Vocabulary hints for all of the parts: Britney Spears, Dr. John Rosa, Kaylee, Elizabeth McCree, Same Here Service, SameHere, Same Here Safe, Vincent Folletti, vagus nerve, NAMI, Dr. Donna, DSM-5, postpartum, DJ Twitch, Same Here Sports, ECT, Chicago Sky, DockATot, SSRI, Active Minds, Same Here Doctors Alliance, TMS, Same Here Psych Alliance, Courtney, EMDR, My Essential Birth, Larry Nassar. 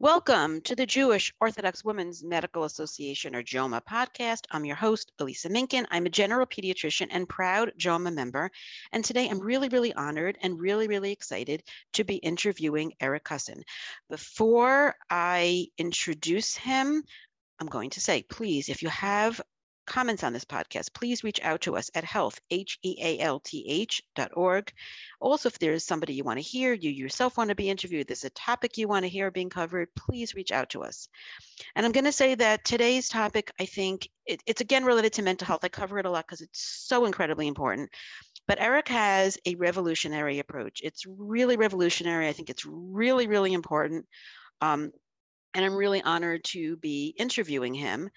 Welcome to the Jewish Orthodox Women's Medical Association, or JOMA, podcast. I'm your host, Elisa Minken. I'm a general pediatrician and proud JOMA member. And today I'm really honored and really excited to be interviewing Eric Kussin. Before I introduce him, I'm going to say, please, if you have comments on this podcast, please reach out to us at health, health.org. Also, if there is somebody you want to hear, you yourself want to be interviewed, there's a topic you want to hear being covered, please reach out to us. And I'm going to say that today's topic, I think, it's again related to mental health. I cover it a lot because it's so incredibly important. But Eric has a revolutionary approach. It's really revolutionary. I think it's really important. And I'm really honored to be interviewing him.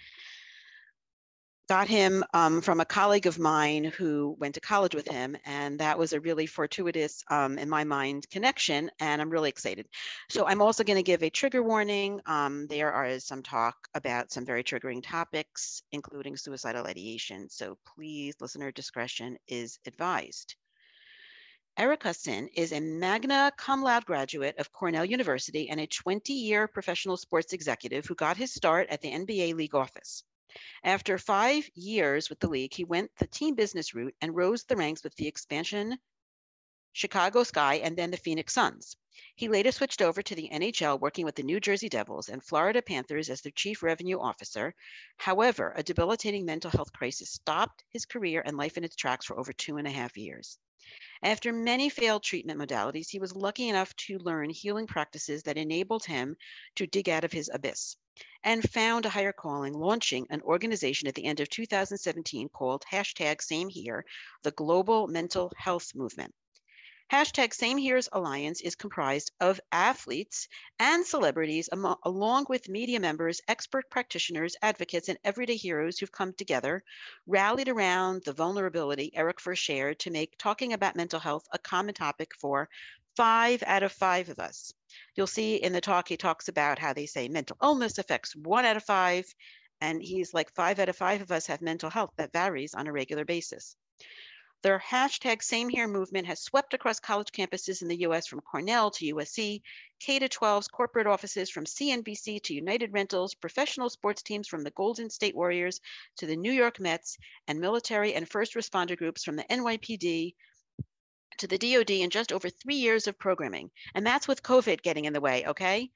Got him from a colleague of mine who went to college with him, and that was a really fortuitous, in my mind, connection, and I'm really excited. So I'm also gonna give a trigger warning. There are some talk about some very triggering topics, including suicidal ideation. So please, listener discretion is advised. Eric Kussin is a magna cum laude graduate of Cornell University and a 20-year professional sports executive who got his start at the NBA league office. After 5 years with the league, he went the team business route and rose the ranks with the expansion Chicago Sky and then the Phoenix Suns. He later switched over to the NHL, working with the New Jersey Devils and Florida Panthers as their chief revenue officer. However, a debilitating mental health crisis stopped his career and life in its tracks for over 2.5 years. After many failed treatment modalities, he was lucky enough to learn healing practices that enabled him to dig out of his abyss, and found a higher calling, launching an organization at the end of 2017 called #SameHere, the global mental health movement. #SameHere's alliance is comprised of athletes and celebrities, along with media members, expert practitioners, advocates, and everyday heroes who've come together, rallied around the vulnerability Eric first shared to make talking about mental health a common topic for 5 out of 5 of us. You'll see in the talk, he talks about how they say mental illness affects 1 out of 5. And he's like, 5 out of 5 of us have mental health that varies on a regular basis. Their #SameHere movement has swept across college campuses in the US, from Cornell to USC, K-12's corporate offices, from CNBC to United Rentals, professional sports teams from the Golden State Warriors to the New York Mets, and military and first responder groups from the NYPD to the DoD in just over 3 years of programming. And that's with COVID getting in the way, okay?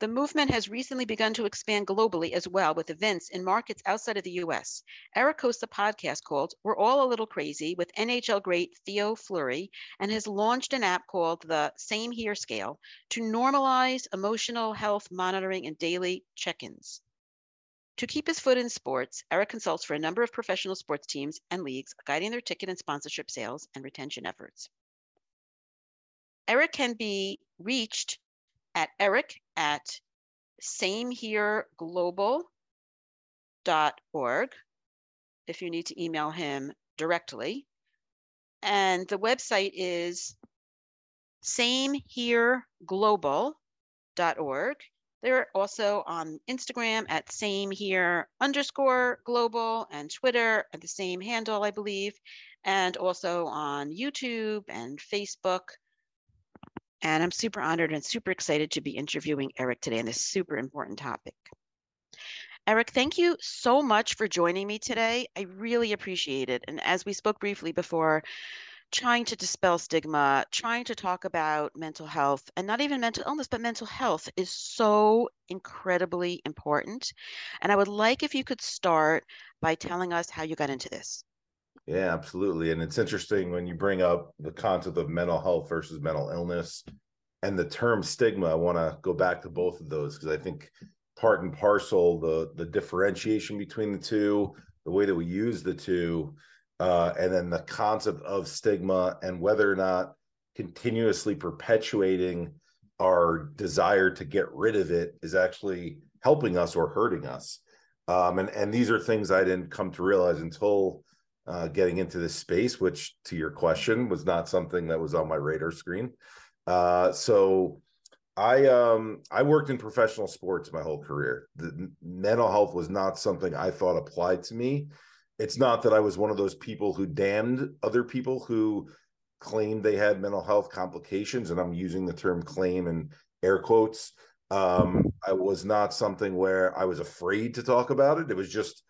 The movement has recently begun to expand globally as well, with events in markets outside of the US. Eric hosts a podcast called We're All a Little Crazy with NHL great Theo Fleury, and has launched an app called the Same Here Scale to normalize emotional health monitoring and daily check-ins. To keep his foot in sports, Eric consults for a number of professional sports teams and leagues, guiding their ticket and sponsorship sales and retention efforts. Eric can be reached at eric@samehereglobal.org if you need to email him directly. And the website is samehereglobal.org. They're also on Instagram at @samehere_global and Twitter at the same handle, I believe, and also on YouTube and Facebook. And I'm super honored and super excited to be interviewing Eric today on this super important topic. Eric, thank you so much for joining me today. I really appreciate it. And as we spoke briefly before, trying to dispel stigma, trying to talk about mental health, and not even mental illness, but mental health is so incredibly important. And I would like if you could start by telling us how you got into this. Yeah, absolutely. And it's interesting when you bring up the concept of mental health versus mental illness and the term stigma. I want to go back to both of those because I think part and parcel, the differentiation between the two, the way that we use the two, and then the concept of stigma and whether or not continuously perpetuating our desire to get rid of it is actually helping us or hurting us. And these are things I didn't come to realize until getting into this space, which, to your question, was not something that was on my radar screen. So I worked in professional sports my whole career. The mental health was not something I thought applied to me. It's not that I was one of those people who damned other people who claimed they had mental health complications, and I'm using the term claim in air quotes. I was not something where I was afraid to talk about it. It was just,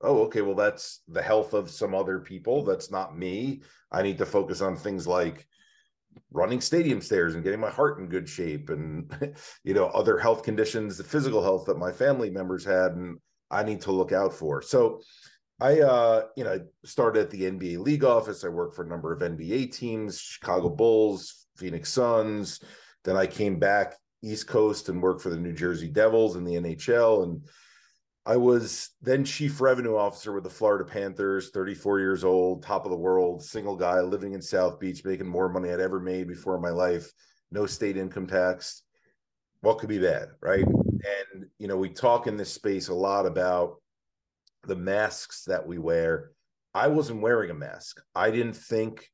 oh, okay, well, that's the health of some other people. That's not me. I need to focus on things like running stadium stairs and getting my heart in good shape and, you know, other health conditions, the physical health that my family members had and I need to look out for. So I started at the NBA league office. I worked for a number of NBA teams, Chicago Bulls, Phoenix Suns. Then I came back East Coast and worked for the New Jersey Devils in the NHL. And I was then chief revenue officer with the Florida Panthers, 34 years old, top of the world, single guy living in South Beach, making more money I'd ever made before in my life. No state income tax. What could be bad, right? And, you know, we talk in this space a lot about the masks that we wear. I wasn't wearing a mask. I didn't think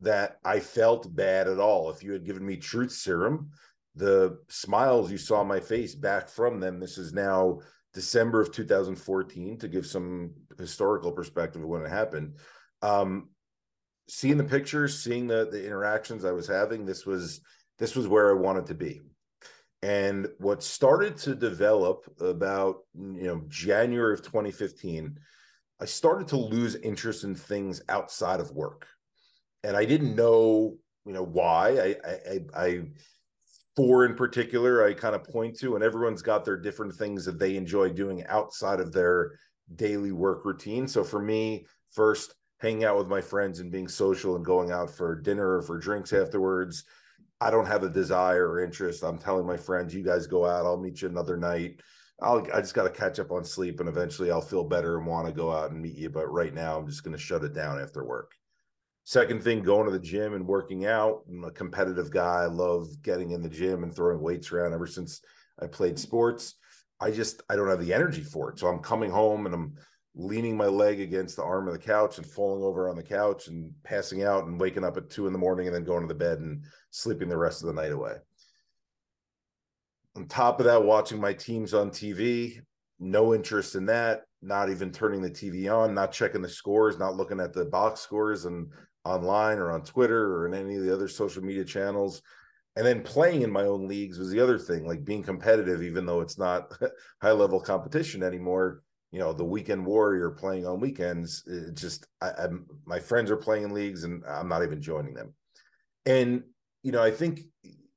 that I felt bad at all. If you had given me truth serum, the smiles you saw on my face back from them, this is now December of 2014, to give some historical perspective of when it happened. Seeing the pictures, seeing the interactions I was having, this was where I wanted to be. And what started to develop about, January of 2015, I started to lose interest in things outside of work. And I didn't know, why. I four in particular, I kind of point to, and everyone's got their different things that they enjoy doing outside of their daily work routine. So for me, first, hanging out with my friends and being social and going out for dinner or for drinks afterwards. I don't have a desire or interest. I'm telling my friends, you guys go out, I'll meet you another night. I just got to catch up on sleep and eventually I'll feel better and want to go out and meet you. But right now I'm just going to shut it down after work. Second thing, going to the gym and working out. I'm a competitive guy. I love getting in the gym and throwing weights around ever since I played sports. I don't have the energy for it. So I'm coming home and I'm leaning my leg against the arm of the couch and falling over on the couch and passing out and waking up at 2 a.m. and then going to the bed and sleeping the rest of the night away. On top of that, watching my teams on TV, no interest in that, not even turning the TV on, not checking the scores, not looking at the box scores and online or on Twitter or in any of the other social media channels. And then playing in my own leagues was the other thing, like being competitive, even though it's not high level competition anymore. The weekend warrior playing on weekends, it just, my friends are playing in leagues and I'm not even joining them. And, I think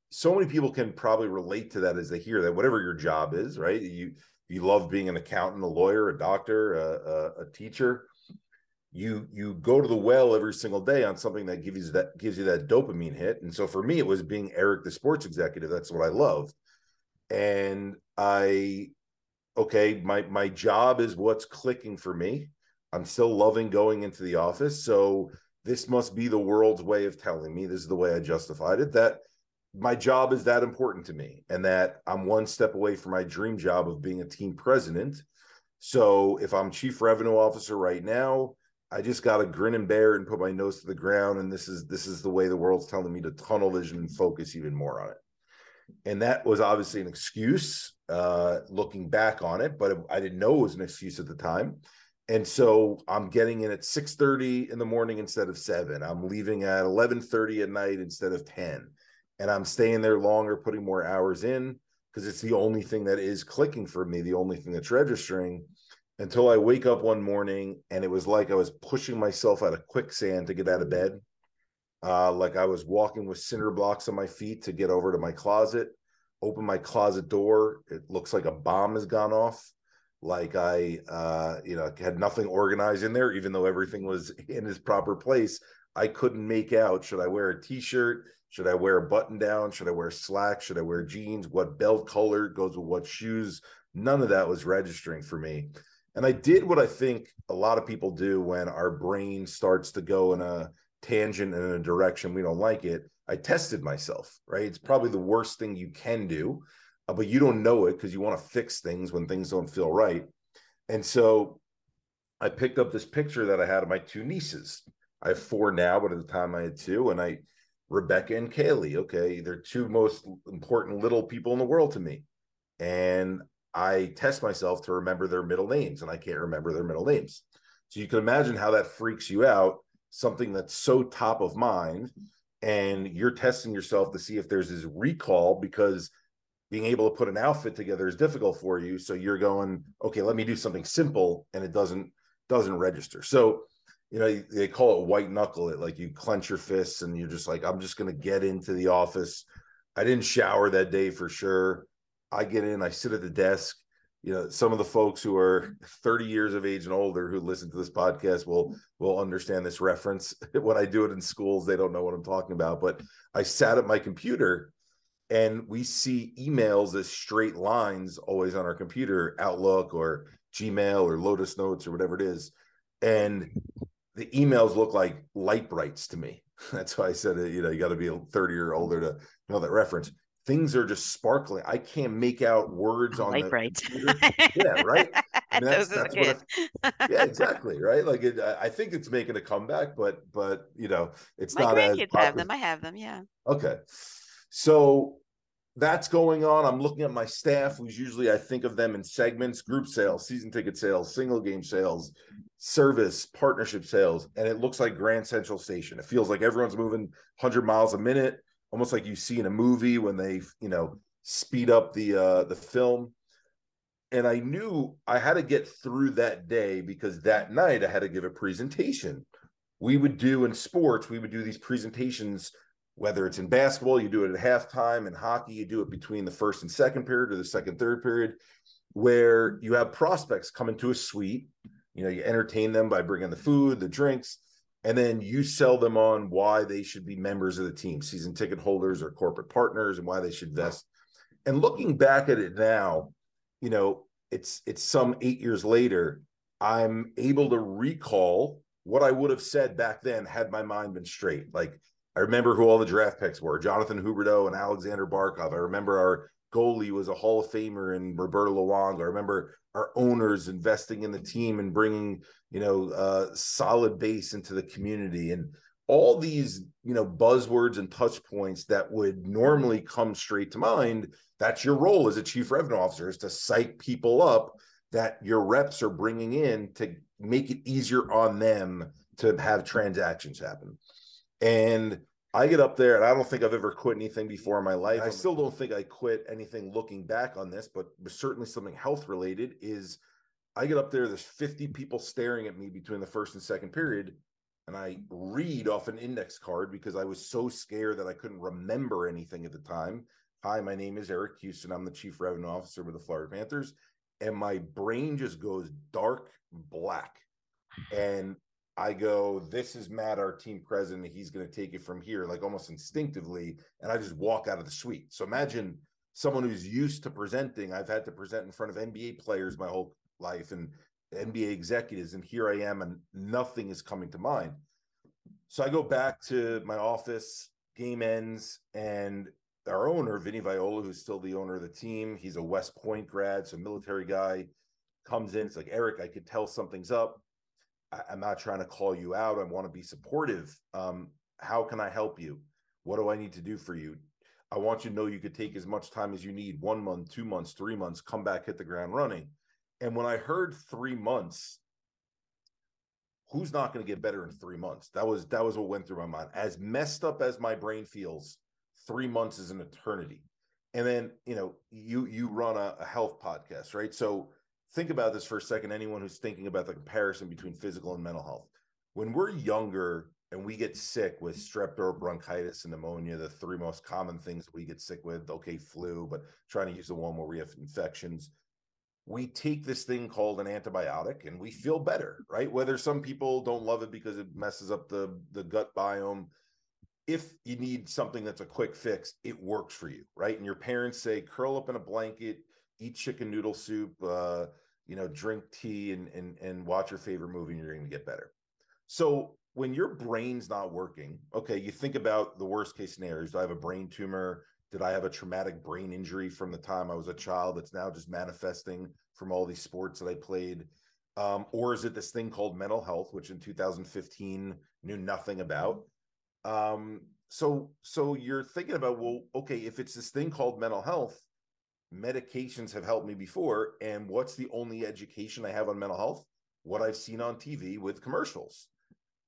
so many people can probably relate to that as they hear that, whatever your job is, right? You love being an accountant, a lawyer, a doctor, a teacher. You go to the well every single day on something that gives you that dopamine hit. And so for me, it was being Eric, the sports executive. That's what I loved. And my job is what's clicking for me. I'm still loving going into the office. So this must be the world's way of telling me, this is the way I justified it, that my job is that important to me and that I'm one step away from my dream job of being a team president. So if I'm chief revenue officer right now, I just got to grin and bear it and put my nose to the ground. And this is the way the world's telling me to tunnel vision and focus even more on it. And that was obviously an excuse, looking back on it, but I didn't know it was an excuse at the time. And so I'm getting in at 6:30 in the morning instead of 7. I'm leaving at 11:30 at night instead of 10. And I'm staying there longer, putting more hours in, because it's the only thing that is clicking for me, the only thing that's registering, until I wake up one morning and it was like I was pushing myself out of quicksand to get out of bed. Like I was walking with cinder blocks on my feet to get over to my closet, open my closet door. It looks like a bomb has gone off. Like I, had nothing organized in there, even though everything was in its proper place. I couldn't make out. Should I wear a t-shirt? Should I wear a button down? Should I wear slacks? Should I wear jeans? What belt color goes with what shoes? None of that was registering for me. And I did what I think a lot of people do when our brain starts to go in a tangent in a direction we don't like it, I tested myself, right? It's probably the worst thing you can do, but you don't know it because you want to fix things when things don't feel right. And so I picked up this picture that I had of my two nieces. I have four now, but at the time I had two, and Rebecca and Kaylee, okay, they're two most important little people in the world to me. And I test myself to remember their middle names, and I can't remember their middle names. So you can imagine how that freaks you out, something that's so top of mind, and you're testing yourself to see if there's this recall because being able to put an outfit together is difficult for you. So you're going, okay, let me do something simple, and it doesn't register. So, you know, they call it white knuckle it, like you clench your fists and you're just like, I'm just going to get into the office. I didn't shower that day for sure. I get in, I sit at the desk. You know, some of the folks who are 30 years of age and older who listen to this podcast will understand this reference. When I do it in schools, they don't know what I'm talking about, but I sat at my computer and we see emails as straight lines always on our computer, Outlook or Gmail or Lotus Notes or whatever it is. And the emails look like light brights to me. That's why I said, you know, you got to be 30 or older to know that reference. Things are just sparkling. I can't make out words on light brights. Yeah, right. I mean, that's what yeah, exactly. Right. Like I think it's making a comeback, but you know, it's my not as popular. Have them. I have them. Yeah. Okay. So that's going on. I'm looking at my staff, who's usually, I think of them in segments: group sales, season ticket sales, single game sales, service, partnership sales. And it looks like Grand Central Station. It feels like everyone's moving 100 miles a minute, almost like you see in a movie when they, you know, speed up the film. And I knew I had to get through that day because that night I had to give a presentation. We would do in sports, we would do these presentations, whether it's in basketball, you do it at halftime. In hockey, you do it between the first and second period or the second, third period, where you have prospects come into a suite. You know, you entertain them by bringing the food, the drinks, and then you sell them on why they should be members of the team, season ticket holders or corporate partners, and why they should vest. And looking back at it now, you know, it's some 8 years later, I'm able to recall what I would have said back then had my mind been straight. Like, I remember who all the draft picks were, Jonathan Huberdeau and Alexander Barkov. I remember our goalie was a Hall of Famer in Roberto Luongo. I remember our owners investing in the team and bringing, you know, solid base into the community, and all these, you know, buzzwords and touch points that would normally come straight to mind. That's your role as a chief revenue officer, is to psych people up that your reps are bringing in to make it easier on them to have transactions happen. And I get up there, and I don't think I've ever quit anything before in my life. I still don't think I quit anything looking back on this, but certainly something health related is I get up there, there's 50 people staring at me between the first and second period. And I read off an index card because I was so scared that I couldn't remember anything at the time. Hi, my name is Eric Kussin. I'm the chief revenue officer with the Florida Panthers. And my brain just goes dark black. And I go, this is Matt, our team president. He's going to take it from here, like almost instinctively. And I just walk out of the suite. So imagine someone who's used to presenting. I've had to present in front of NBA players my whole life and NBA executives. And here I am, and nothing is coming to mind. So I go back to my office, game ends, and our owner, Vinny Viola, who's still the owner of the team, he's a West Point grad, so military guy, comes in. It's like, Eric, I could tell something's up. I'm not trying to call you out. I want to be supportive. How can I help you? What do I need to do for you? I want you to know you could take as much time as you need, 1 month, 2 months, 3 months, come back, hit the ground running. And when I heard 3 months, who's not going to get better in 3 months? That was what went through my mind. As messed up as my brain feels, 3 months is an eternity. And then, you know, you run a health podcast, right? So think about this for a second, anyone who's thinking about the comparison between physical and mental health. When we're younger and we get sick with strep throat, bronchitis, and pneumonia, the three most common things we get sick with, okay, flu, but trying to use the one where we have infections, we take this thing called an antibiotic and we feel better, right? Whether some people don't love it because it messes up the gut biome. If you need something that's a quick fix, it works for you, right? And your parents say, curl up in a blanket, eat chicken noodle soup, you know, drink tea and watch your favorite movie, and you're going to get better. So when your brain's not working, okay, you think about the worst case scenarios. Do I have a brain tumor? Did I have a traumatic brain injury from the time I was a child that's now just manifesting from all these sports that I played? Or is it this thing called mental health, which in 2015 knew nothing about? So you're thinking about, well, okay, if it's this thing called mental health, medications have helped me before. And what's the only education I have on mental health? What I've seen on TV with commercials.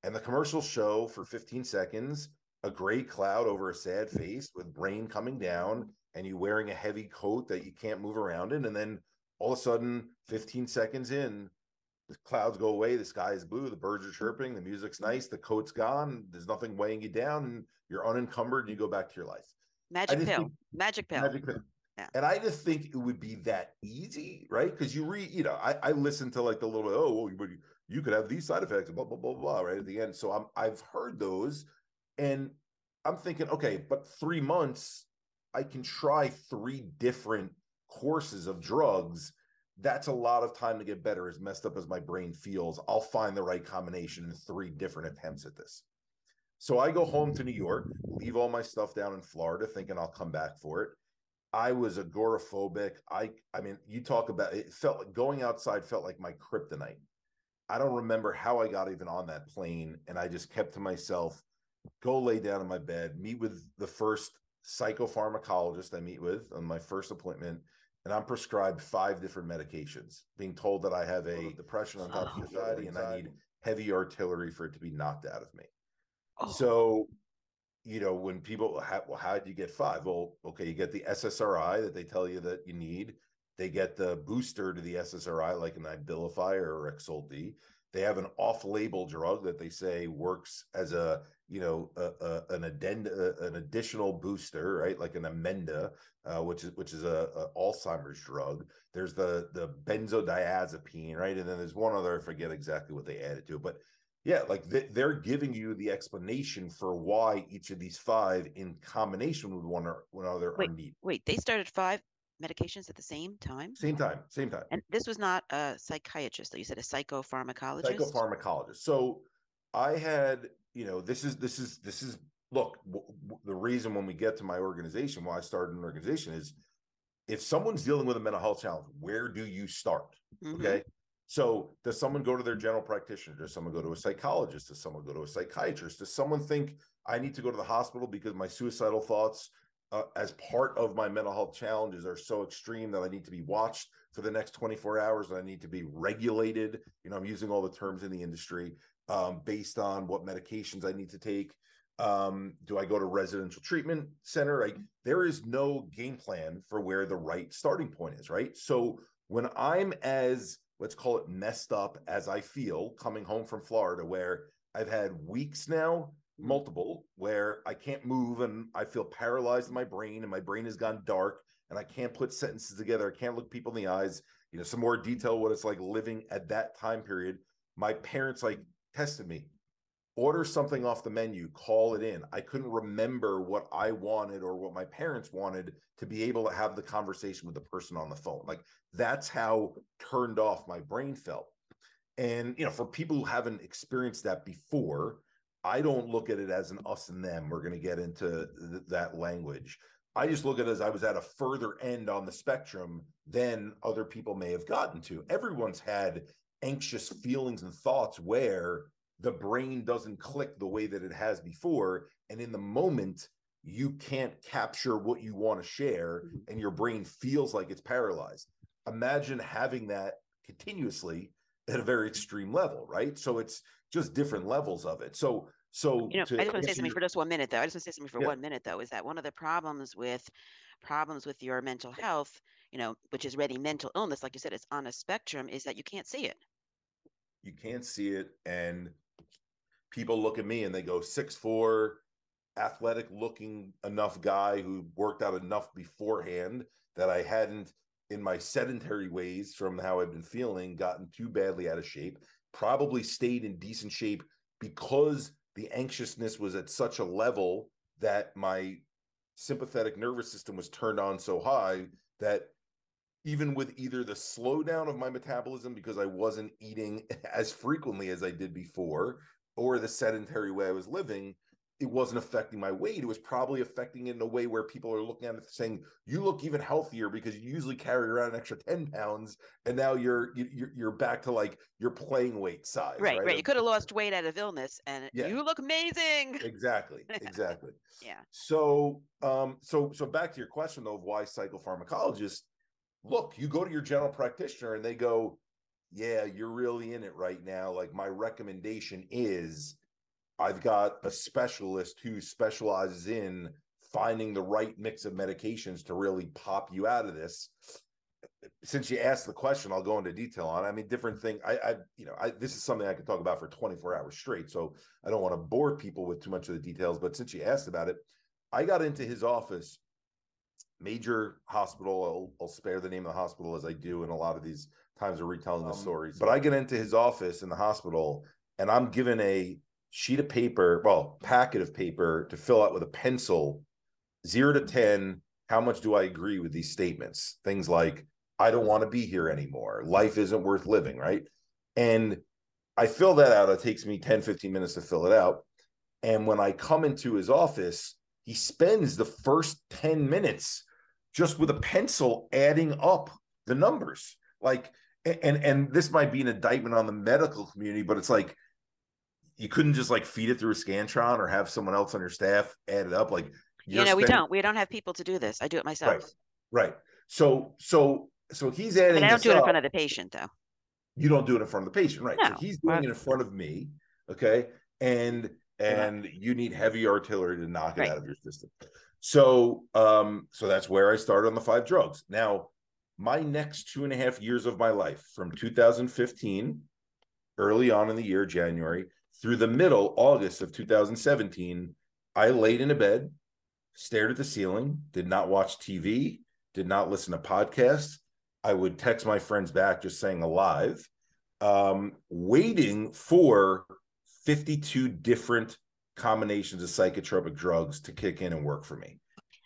And the commercials show for 15 seconds a gray cloud over a sad face with brain coming down and you wearing a heavy coat that you can't move around in. And then all of a sudden, 15 seconds in, the clouds go away, the sky is blue, the birds are chirping, the music's nice, the coat's gone, there's nothing weighing you down, and you're unencumbered and you go back to your life. Magic pill. Yeah. And I just think it would be that easy, right? Because you read, you know, I listen to like the little, oh, well, you could have these side effects, blah, blah, blah, blah, right at the end. So I've heard those and I'm thinking, okay, but 3 months, I can try 3 different courses of drugs. That's a lot of time to get better. As messed up as my brain feels, I'll find the right combination in 3 different attempts at this. So I go home to New York, leave all my stuff down in Florida, thinking I'll come back for it. I was agoraphobic. I mean, you talk about, it felt like going outside felt like my kryptonite. I don't remember how I got even on that plane. And I just kept to myself, go lay down in my bed, meet with the first psychopharmacologist I meet with on my first appointment. And I'm prescribed 5 different medications, being told that I have a depression on top of anxiety and I need heavy artillery for it to be knocked out of me. Oh. So, you know, when people, well, how did you get 5? Well, okay, you get the SSRI that they tell you that you need. They get the booster to the SSRI, like an Abilify or Rexulti. They have an off-label drug that they say works as a, you know, an additional booster, right? Like an Amenda, which is a Alzheimer's drug. There's the benzodiazepine, right? And then there's one other, I forget exactly what they added to it, but yeah, like they're giving you the explanation for why each of these 5 in combination with one other are needed. Wait, they started 5 medications at the same time? Same time. And this was not a psychiatrist, though. You said a psychopharmacologist? Psychopharmacologist. So I had, you know, this is look, the reason when we get to my organization, why I started an organization is if someone's dealing with a mental health challenge, where do you start? Mm-hmm. Okay. So does someone go to their general practitioner? Does someone go to a psychologist? Does someone go to a psychiatrist? Does someone think I need to go to the hospital because my suicidal thoughts as part of my mental health challenges are so extreme that I need to be watched for the next 24 hours and I need to be regulated? You know, I'm using all the terms in the industry based on what medications I need to take. Do I go to residential treatment center? There is no game plan for where the right starting point is, right? So when I'm as, let's call it, messed up as I feel coming home from Florida, where I've had weeks now, multiple, where I can't move and I feel paralyzed in my brain and my brain has gone dark and I can't put sentences together. I can't look people in the eyes, you know, some more detail, what it's like living at that time period. My parents tested me, order something off the menu, call it in. I couldn't remember what I wanted or what my parents wanted to be able to have the conversation with the person on the phone. That's how turned off my brain felt. And, you know, for people who haven't experienced that before, I don't look at it as an us and them. We're going to get into that language. I just look at it as I was at a further end on the spectrum than other people may have gotten to. Everyone's had anxious feelings and thoughts where the brain doesn't click the way that it has before. And in the moment, you can't capture what you want to share and your brain feels like it's paralyzed. Imagine having that continuously at a very extreme level, right? So it's just different levels of it. So you know, I just want to say something for just 1 minute, though. Yeah. 1 minute, though, is that one of the problems with your mental health, you know, which is really mental illness, like you said, it's on a spectrum, is that you can't see it. You can't see it, and people look at me and they go, 6'4", athletic-looking enough guy who worked out enough beforehand that I hadn't, in my sedentary ways from how I've been feeling, gotten too badly out of shape, probably stayed in decent shape because the anxiousness was at such a level that my sympathetic nervous system was turned on so high that even with either the slowdown of my metabolism because I wasn't eating as frequently as I did before, or the sedentary way I was living, it wasn't affecting my weight. It was probably affecting it in a way where people are looking at it saying, you look even healthier because you usually carry around an extra 10 pounds and now you're back to like your playing weight size. Right. You could have lost weight out of illness and you look amazing. Exactly. Yeah. So back to your question though, of why psychopharmacologists, look, you go to your general practitioner and they go, yeah, you're really in it right now. Like my recommendation is, I've got a specialist who specializes in finding the right mix of medications to really pop you out of this. Since you asked the question, I'll go into detail on it. I mean, different thing. I this is something I could talk about for 24 hours straight, so I don't want to bore people with too much of the details. But since you asked about it, I got into his office, major hospital. I'll spare the name of the hospital as I do in a lot of these times of retelling the stories. But I get into his office in the hospital, and I'm given a sheet of paper, packet of paper to fill out with a pencil, 0 to 10. How much do I agree with these statements? Things like, I don't want to be here anymore. Life isn't worth living, right? And I fill that out. It takes me 10, 15 minutes to fill it out. And when I come into his office, he spends the first 10 minutes just with a pencil adding up the numbers. Like, and this might be an indictment on the medical community, but it's like, you couldn't just like feed it through a Scantron or have someone else on your staff add it up. Like, we don't have people to do this. I do it myself. Right. So he's adding. But I don't do it in front of the patient though. You don't do it in front of the patient. Right. No. So he's doing it in front of me. Okay. And you need heavy artillery to knock it out of your system. So that's where I started on the 5 drugs. Now my next 2.5 years of my life from 2015, early on in the year, January, through the middle, August of 2017, I laid in a bed, stared at the ceiling, did not watch TV, did not listen to podcasts. I would text my friends back just saying alive, waiting for 52 different combinations of psychotropic drugs to kick in and work for me.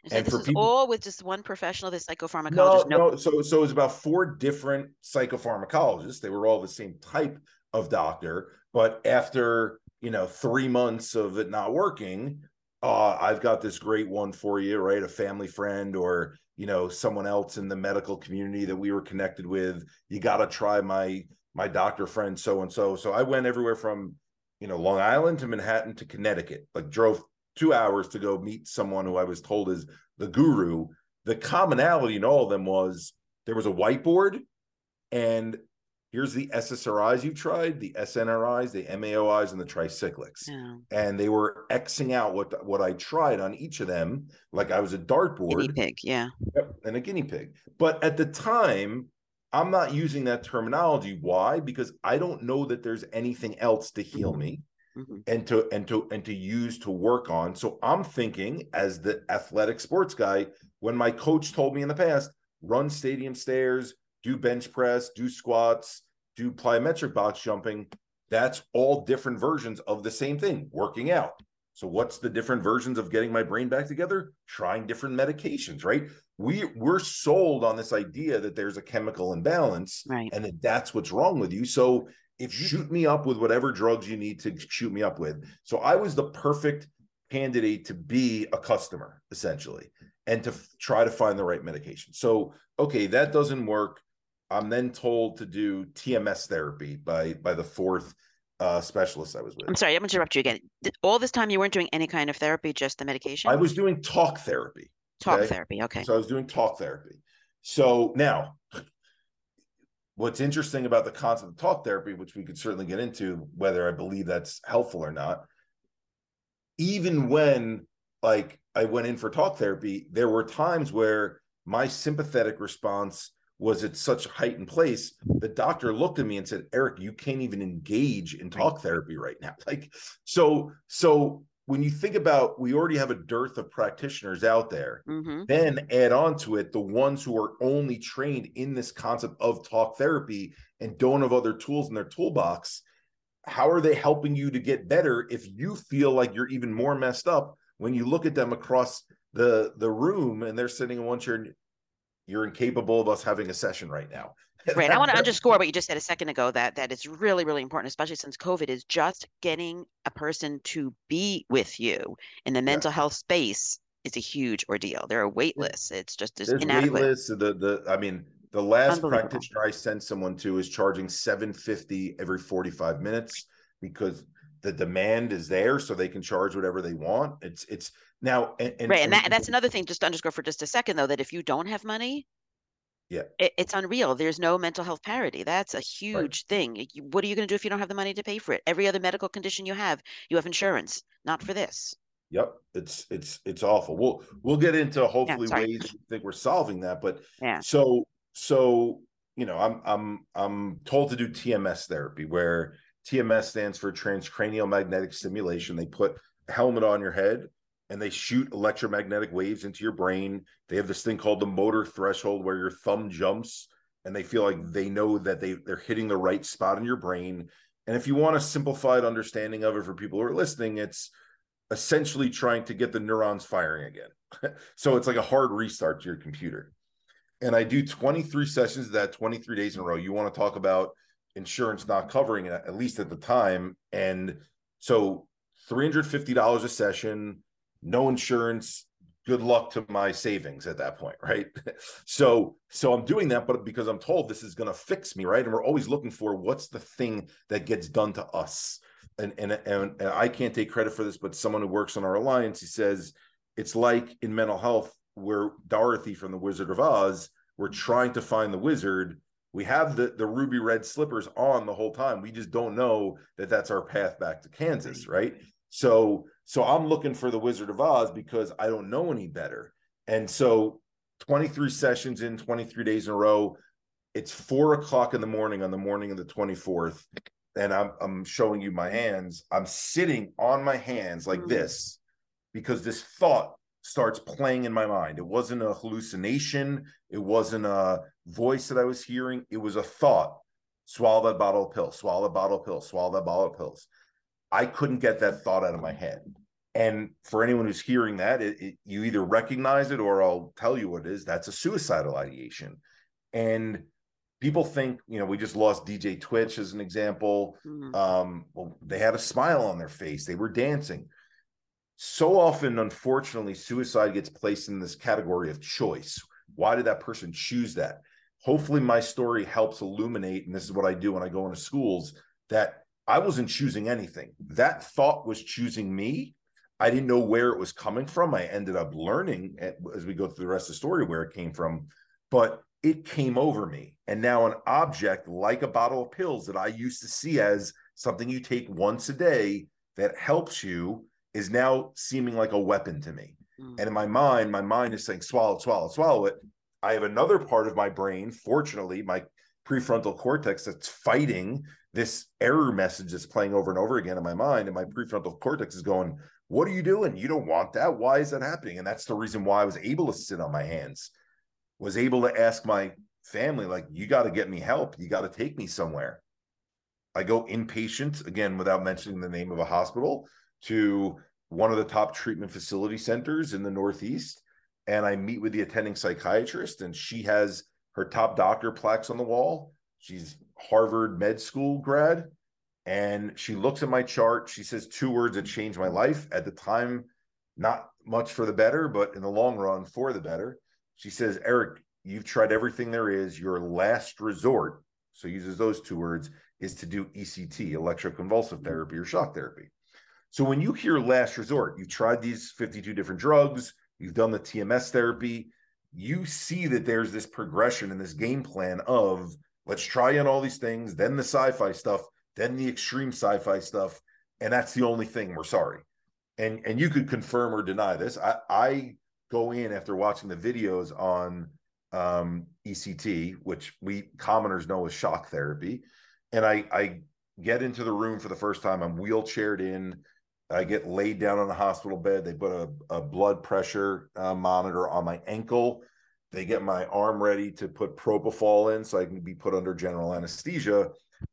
So and this is people, all with just one professional, the psychopharmacologist? No. So it was about 4 different psychopharmacologists. They were all the same type of doctor, but after 3 months of it not working, I've got this great one for you, right? A family friend or someone else in the medical community that we were connected with. You got to try my doctor friend so and so. So I went everywhere from Long Island to Manhattan to Connecticut. Like drove 2 hours to go meet someone who I was told is the guru. The commonality in all of them was there was a whiteboard and here's the SSRIs you've tried, the SNRIs, the MAOIs, and the tricyclics. Yeah. And they were Xing out what I tried on each of them. Like I was a dartboard. Guinea pig, yeah. Yep, and a guinea pig. But at the time, I'm not using that terminology. Why? Because I don't know that there's anything else to heal me and to use to work on. So I'm thinking as the athletic sports guy, when my coach told me in the past, run stadium stairs, do bench press, do squats, do plyometric box jumping. That's all different versions of the same thing, working out. So what's the different versions of getting my brain back together? Trying different medications, right? We're sold on this idea that there's a chemical imbalance and that that's what's wrong with you. So if shoot me up with whatever drugs you need to shoot me up with. So I was the perfect candidate to be a customer, essentially, and to try to find the right medication. So, okay, that doesn't work. I'm then told to do TMS therapy by the 4th specialist I was with. I'm sorry, I'm going to interrupt you again. All this time you weren't doing any kind of therapy, just the medication? I was doing talk therapy. Okay. So I was doing talk therapy. So now, what's interesting about the concept of talk therapy, which we could certainly get into, whether I believe that's helpful or not, even when I went in for talk therapy, there were times where my sympathetic response was at such a heightened place, the doctor looked at me and said, Eric, you can't even engage in talk therapy right now. So when you think about, we already have a dearth of practitioners out there, then add on to it the ones who are only trained in this concept of talk therapy and don't have other tools in their toolbox. How are they helping you to get better if you feel like you're even more messed up when you look at them across the room and they're sitting in one chair and you're incapable of us having a session right now. Right. I want to underscore what you just said a second ago, that it's really, really important, especially since COVID, is just getting a person to be with you in the mental health space is a huge ordeal. There are wait lists. It's just inadequate. Wait lists. The last practitioner I sent someone to is charging $750 every 45 minutes because the demand is there, so they can charge whatever they want. It's now and that's another thing, just to underscore for just a second though, that if you don't have money, it's unreal. There's no mental health parity. That's a huge thing. What are you going to do if you don't have the money to pay for it? Every other medical condition you have insurance, not for this. Yep. It's awful. We'll get into hopefully ways you think we're solving that, but so you know, I'm told to do TMS therapy, where TMS stands for transcranial magnetic stimulation. They put a helmet on your head and they shoot electromagnetic waves into your brain. They have this thing called the motor threshold, where your thumb jumps and they feel like they know that they're hitting the right spot in your brain. And if you want a simplified understanding of it for people who are listening, it's essentially trying to get the neurons firing again. So it's like a hard restart to your computer. And I do 23 sessions of that, 23 days in a row. You want to talk about insurance not covering it, at least at the time. And so $350 a session, no insurance, good luck to my savings at that point, right? So I'm doing that, but because I'm told this is going to fix me, right? And we're always looking for what's the thing that gets done to us. And I can't take credit for this, but someone who works on our alliance, he says, it's like in mental health, where Dorothy from The Wizard of Oz, we're trying to find the wizard. We have the ruby red slippers on the whole time. We just don't know that that's our path back to Kansas, right? So I'm looking for the Wizard of Oz because I don't know any better. And so 23 sessions in, 23 days in a row, it's 4:00 in the morning on the morning of the 24th. And I'm showing you my hands. I'm sitting on my hands like this because this thought starts playing in my mind. It wasn't a hallucination. It wasn't a voice that I was hearing. It was a thought. Swallow that bottle of pills, swallow that bottle of pills, swallow that bottle of pills. I couldn't get that thought out of my head. And for anyone who's hearing that, you either recognize it, or I'll tell you what it is. That's a suicidal ideation. And people think, you know, we just lost DJ Twitch as an example. Well, they had a smile on their face. They were dancing. So often, unfortunately, suicide gets placed in this category of choice. Why did that person choose that? Hopefully my story helps illuminate, and this is what I do when I go into schools, that I wasn't choosing anything. That thought was choosing me. I didn't know where it was coming from. I ended up learning, as we go through the rest of the story, where it came from, but it came over me. And now an object like a bottle of pills that I used to see as something you take once a day that helps you is now seeming like a weapon to me. And in my mind is saying, swallow, swallow, swallow it. I have another part of my brain, fortunately, my prefrontal cortex, that's fighting this error message that's playing over and over again in my mind. And my prefrontal cortex is going, what are you doing? You don't want that. Why is that happening? And that's the reason why I was able to sit on my hands, was able to ask my family, like, you got to get me help. You got to take me somewhere. I go inpatient, again, without mentioning the name of a hospital, to one of the top treatment facility centers in the Northeast. And I meet with the attending psychiatrist, and she has her top doctor plaques on the wall. She's Harvard med school grad. And she looks at my chart. She says two words that changed my life at the time, not much for the better, but in the long run for the better. She says, Eric, you've tried everything there is. Your last resort, so uses those two words, is to do ECT, electroconvulsive therapy or shock therapy. So when you hear last resort, you've tried these 52 different drugs, you've done the TMS therapy, you see that there's this progression and this game plan of, let's try on all these things, then the sci-fi stuff, then the extreme sci-fi stuff, and that's the only thing, we're sorry. And you could confirm or deny this. I go in after watching the videos on ECT, which we commoners know as shock therapy, and I get into the room for the first time. I'm wheelchaired in. I get laid down on a hospital bed. They put a blood pressure monitor on my ankle. They get my arm ready to put propofol in so I can be put under general anesthesia,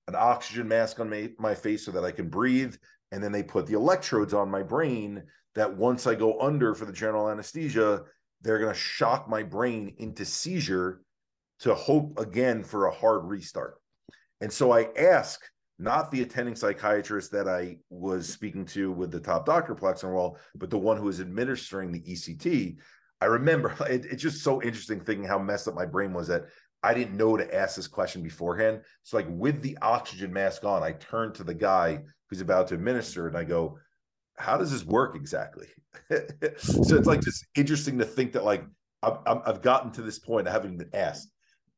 an oxygen mask on my face so that I can breathe. And then they put the electrodes on my brain that once I go under for the general anesthesia, they're going to shock my brain into seizure to hope again for a hard restart. And so I ask, not the attending psychiatrist that I was speaking to with the top doctor plaques on the wall, but the one who was administering the ECT. I remember, it's just so interesting thinking how messed up my brain was that I didn't know to ask this question beforehand. So like with the oxygen mask on, I turned to the guy who's about to administer and I go, how does this work exactly? So it's like just interesting to think that like, I've gotten to this point, I haven't even asked.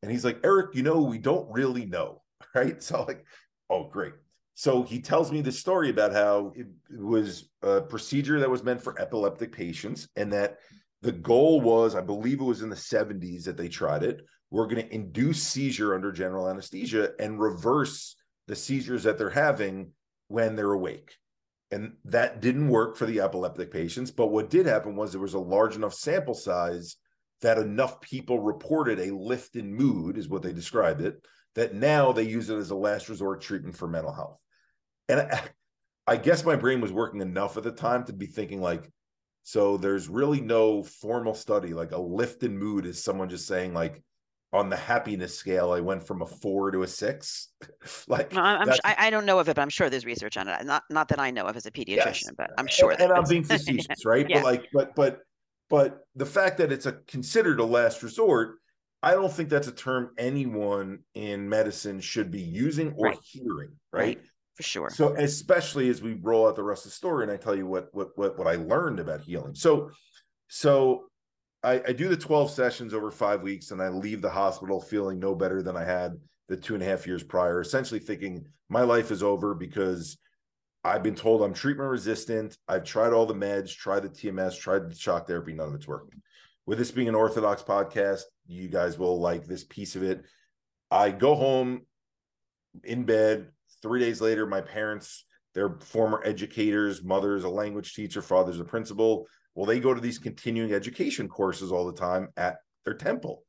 And he's like, Eric, you know, we don't really know, right? So I'm like, oh, great. So he tells me this story about how it was a procedure that was meant for epileptic patients and that the goal was, I believe it was in the 70s that they tried it. We're going to induce seizure under general anesthesia and reverse the seizures that they're having when they're awake. And that didn't work for the epileptic patients. But what did happen was there was a large enough sample size that enough people reported a lift in mood, is what they described it, that now they use it as a last resort treatment for mental health. And I guess my brain was working enough at the time to be thinking like, so there's really no formal study, like a lift in mood is someone just saying like, on the happiness scale, I went from a 4 to a 6. Like I don't know of it, but I'm sure there's research on it. Not that I know of as a pediatrician, yes, but I'm sure. And I'm being facetious, right? Yeah. But like, but the fact that it's considered a last resort, I don't think that's a term anyone in medicine should be using or hearing, right? For sure. So especially as we roll out the rest of the story, and I tell you what I learned about healing. So I do the 12 sessions over 5 weeks, and I leave the hospital feeling no better than I had the 2.5 years prior, essentially thinking my life is over because I've been told I'm treatment resistant. I've tried all the meds, tried the TMS, tried the shock therapy. None of it's working. With this being an Orthodox podcast, you guys will like this piece of it. I go home in bed. 3 days later, my parents, they're former educators, mother's a language teacher, father's a principal. Well, they go to these continuing education courses all the time at their temple.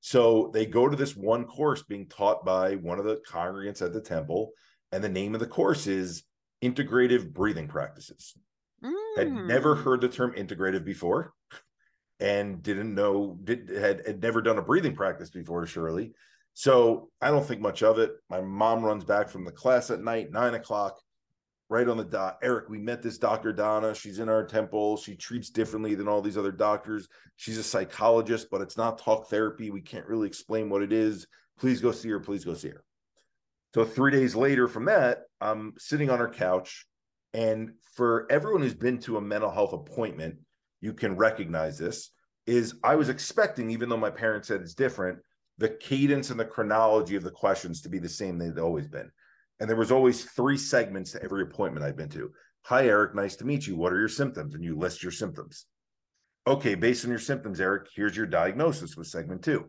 So they go to this one course being taught by one of the congregants at the temple. And the name of the course is Integrative Breathing Practices. Had never heard the term integrative before and didn't know, had never done a breathing practice before, surely. So I don't think much of it. My mom runs back from the class at night, 9 o'clock. Right on the dot, Eric, we met this Dr. Donna. She's in our temple. She treats differently than all these other doctors. She's a psychologist, but it's not talk therapy. We can't really explain what it is. Please go see her. Please go see her. So 3 days later from that, I'm sitting on her couch. And for everyone who's been to a mental health appointment, you can recognize this, is I was expecting, even though my parents said it's different, the cadence and the chronology of the questions to be the same they've always been. And there was always 3 segments to every appointment I've been to. Hi, Eric, nice to meet you. What are your symptoms? And you list your symptoms. Okay, based on your symptoms, Eric, here's your diagnosis with segment 2.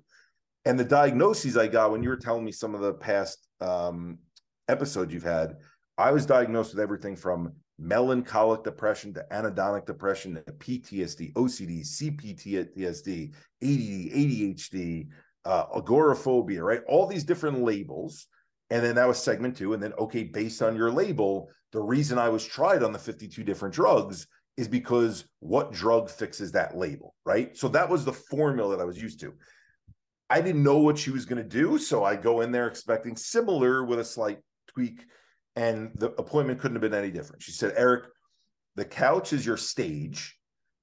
And the diagnoses I got when you were telling me some of the past episodes you've had, I was diagnosed with everything from melancholic depression to anhedonic depression to PTSD, OCD, CPTSD, ADD, ADHD, agoraphobia, right? All these different labels. And then that was segment 2. And then, okay, based on your label, the reason I was tried on the 52 different drugs is because what drug fixes that label, right? So that was the formula that I was used to. I didn't know what she was going to do. So I go in there expecting similar with a slight tweak. And the appointment couldn't have been any different. She said, Eric, the couch is your stage.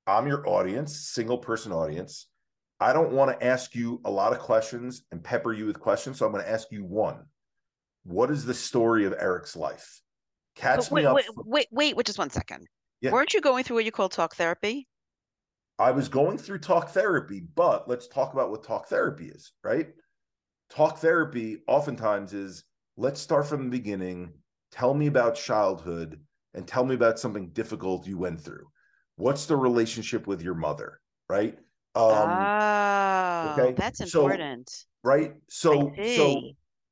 I'm your audience, single person audience. I don't want to ask you a lot of questions and pepper you with questions. So I'm going to ask you one. What is the story of Eric's life? Wait, just 1 second. Yeah. Weren't you going through what you call talk therapy? I was going through talk therapy, but let's talk about what talk therapy is, right? Talk therapy oftentimes is, let's start from the beginning, tell me about childhood, and tell me about something difficult you went through. What's the relationship with your mother, right? That's important.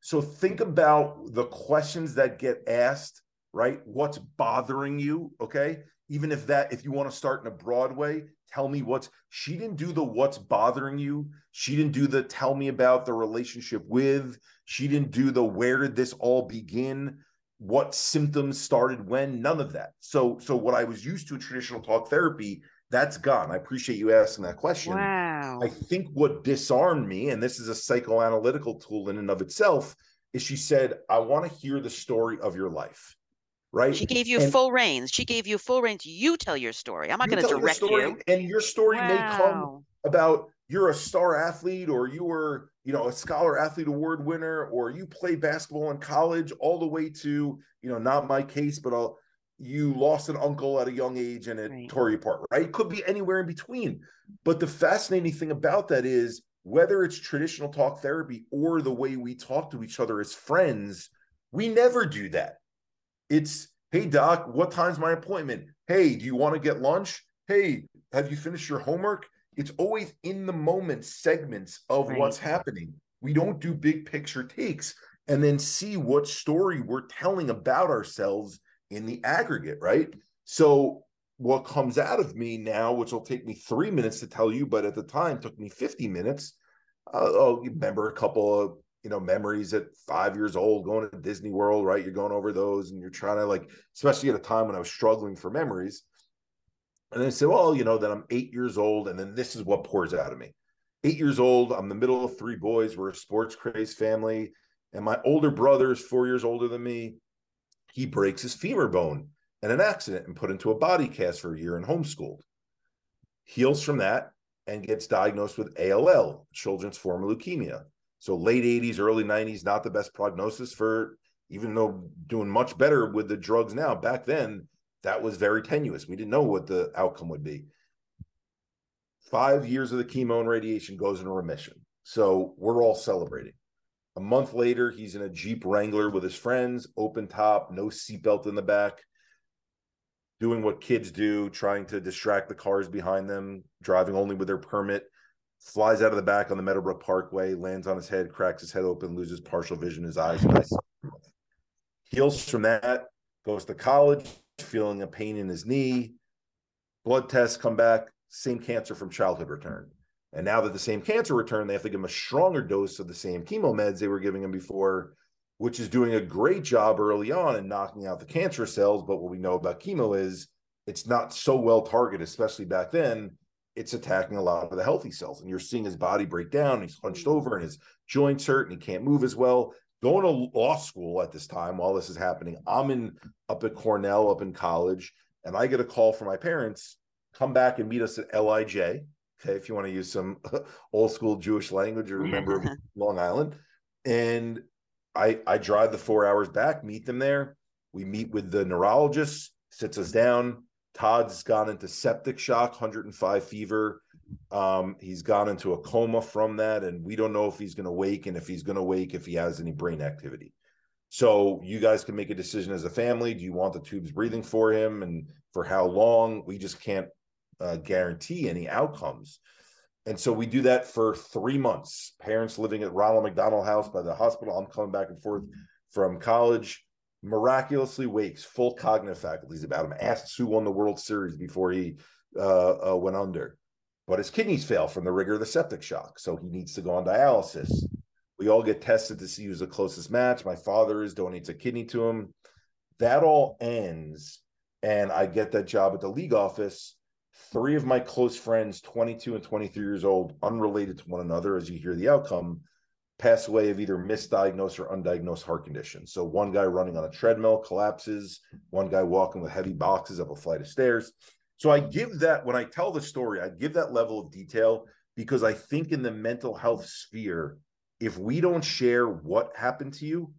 So think about the questions that get asked, right? What's bothering you, okay? Even if you want to start in a broad way, tell me she didn't do the what's bothering you. She didn't do the tell me about the relationship with. She didn't do the where did this all begin? What symptoms started when? None of that. So what I was used to in traditional talk therapy, that's gone. I appreciate you asking that question. Wow. Wow. I think what disarmed me, and this is a psychoanalytical tool in and of itself, is she said, I want to hear the story of your life. Right. She gave you full reins. She gave you full reins. You tell your story. I'm not going to direct you. And your story may come about you're a star athlete, or you were, you know, a Scholar Athlete Award winner, or you played basketball in college, all the way to, you know, not my case, but you lost an uncle at a young age and it tore you apart. Right. It could be anywhere in between. But the fascinating thing about that is whether it's traditional talk therapy or the way we talk to each other as friends, we never do that. It's, hey, doc, what time's my appointment? Hey, do you want to get lunch? Hey, have you finished your homework? It's always in the moment segments of what's happening. We don't do big picture takes and then see what story we're telling about ourselves in the aggregate, right? So what comes out of me now, which will take me 3 minutes to tell you, but at the time took me 50 minutes. I'll remember a couple of memories at 5 years old, going to Disney World, right? You're going over those and you're trying to, like, especially at a time when I was struggling for memories. And then I said, well, then I'm 8 years old. And then this is what pours out of me. 8 years old. I'm the middle of three boys. We're a sports crazed family. And my older brother is 4 years older than me. He breaks his femur bone in an accident and put into a body cast for a year and homeschooled. Heals from that and gets diagnosed with ALL, children's form of leukemia. So late 80s, early 90s, not the best prognosis for, even though doing much better with the drugs now. Back then, that was very tenuous. We didn't know what the outcome would be. 5 years of the chemo and radiation goes into remission. So we're all celebrating. A month later, he's in a Jeep Wrangler with his friends, open top, no seatbelt in the back, doing what kids do, trying to distract the cars behind them, driving only with their permit. Flies out of the back on the Meadowbrook Parkway, lands on his head, cracks his head open, loses partial vision, his eyes. Heals from that, goes to college, feeling a pain in his knee. Blood tests come back, same cancer from childhood returned. And now that the same cancer returned, they have to give him a stronger dose of the same chemo meds they were giving him before, which is doing a great job early on in knocking out the cancer cells. But what we know about chemo is it's not so well targeted, especially back then. It's attacking a lot of the healthy cells, and you're seeing his body break down. And he's hunched over and his joints hurt and he can't move as well. Going to law school at this time while this is happening, I'm up at Cornell, up in college, and I get a call from my parents, come back and meet us at LIJ. Okay, if you want to use some old school Jewish language, you remember Long Island. And I drive the 4 hours back, meet them there. We meet with the neurologist, sits us down. Todd's gone into septic shock, 105 fever. He's gone into a coma from that, and we don't know if he's going to wake, and if he's going to wake, if he has any brain activity. So you guys can make a decision as a family. Do you want the tubes breathing for him, and for how long? We just can't guarantee any outcomes. And so we do that for 3 months. Parents living at Ronald McDonald House by the hospital. I'm coming back and forth from college. Miraculously wakes, full cognitive faculties about him, asks who won the World Series before he went under. But his kidneys fail from the rigor of the septic shock, so he needs to go on dialysis. We all get tested to see who's the closest match. My father donates a kidney to him. That all ends, and I get that job at the league office. Three of my close friends, 22 and 23 years old, unrelated to one another, as you hear the outcome, pass away of either misdiagnosed or undiagnosed heart condition. So one guy running on a treadmill collapses, one guy walking with heavy boxes up a flight of stairs. So I give that, when I tell the story, I give that level of detail because I think in the mental health sphere, if we don't share what happened to you,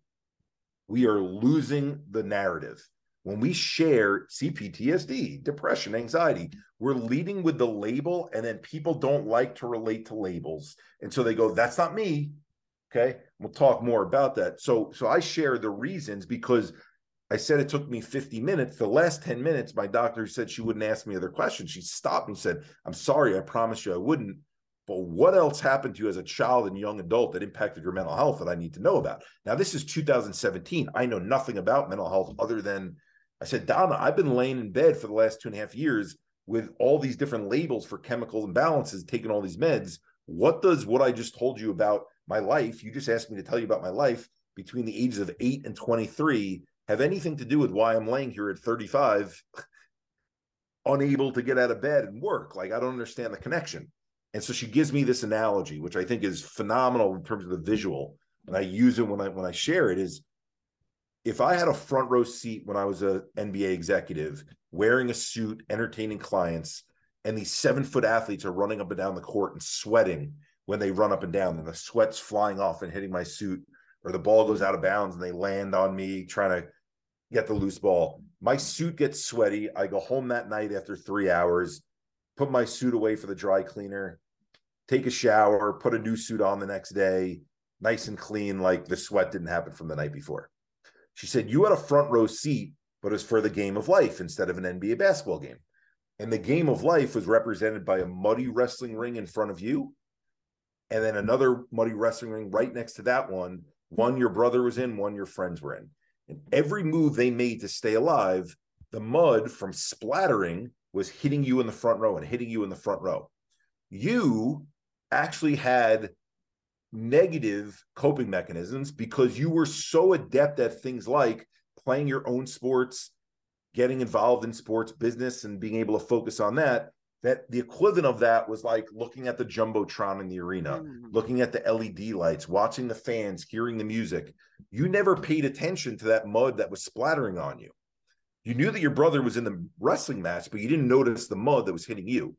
we are losing the narrative. When we share CPTSD, depression, anxiety, we're leading with the label, and then people don't like to relate to labels. And so they go, that's not me. Okay, we'll talk more about that. So I share the reasons because I said it took me 50 minutes. The last 10 minutes, my doctor said she wouldn't ask me other questions. She stopped and said, I'm sorry, I promised you I wouldn't. But what else happened to you as a child and young adult that impacted your mental health that I need to know about? Now, this is 2017. I know nothing about mental health other than, I said, Donna, I've been laying in bed for the last 2.5 years with all these different labels for chemical imbalances, taking all these meds. What does what I just told you about my life, you just asked me to tell you about my life between the ages of 8 and 23, have anything to do with why I'm laying here at 35, unable to get out of bed and work? Like, I don't understand the connection. And so she gives me this analogy, which I think is phenomenal in terms of the visual. And I use it when I share it is, if I had a front row seat when I was an NBA executive wearing a suit, entertaining clients, and these 7-foot athletes are running up and down the court and sweating when they run up and down, and the sweat's flying off and hitting my suit, or the ball goes out of bounds and they land on me trying to get the loose ball. My suit gets sweaty. I go home that night after 3 hours, put my suit away for the dry cleaner, take a shower, put a new suit on the next day, nice and clean, like the sweat didn't happen from the night before. She said, you had a front row seat, but it was for the game of life instead of an NBA basketball game. And the game of life was represented by a muddy wrestling ring in front of you, and then another muddy wrestling ring right next to that one, one your brother was in, one your friends were in. And every move they made to stay alive, the mud from splattering was hitting you in the front row and hitting you in the front row. You actually had negative coping mechanisms because you were so adept at things like playing your own sports, getting involved in sports business and being able to focus on that, that the equivalent of that was like looking at the Jumbotron in the arena, looking at the LED lights, watching the fans, hearing the music. You never paid attention to that mud that was splattering on you. You knew that your brother was in the wrestling match, but you didn't notice the mud that was hitting you.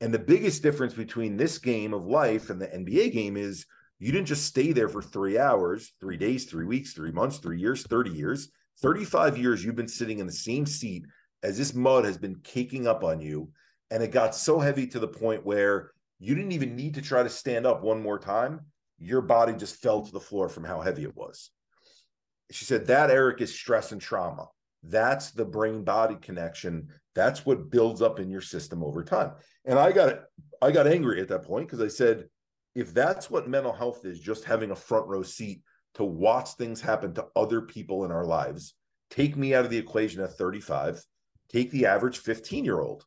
And the biggest difference between this game of life and the NBA game is you didn't just stay there for 3 hours, 3 days, 3 weeks, 3 months, 3 years, 30 years. 35 years you've been sitting in the same seat as this mud has been caking up on you, and it got so heavy to the point where you didn't even need to try to stand up one more time. Your body just fell to the floor from how heavy it was. She said that, Eric, is stress and trauma. That's the brain-body connection. That's what builds up in your system over time. And I got angry at that point because I said, if that's what mental health is, just having a front row seat to watch things happen to other people in our lives, take me out of the equation at 35, take the average 15-year-old.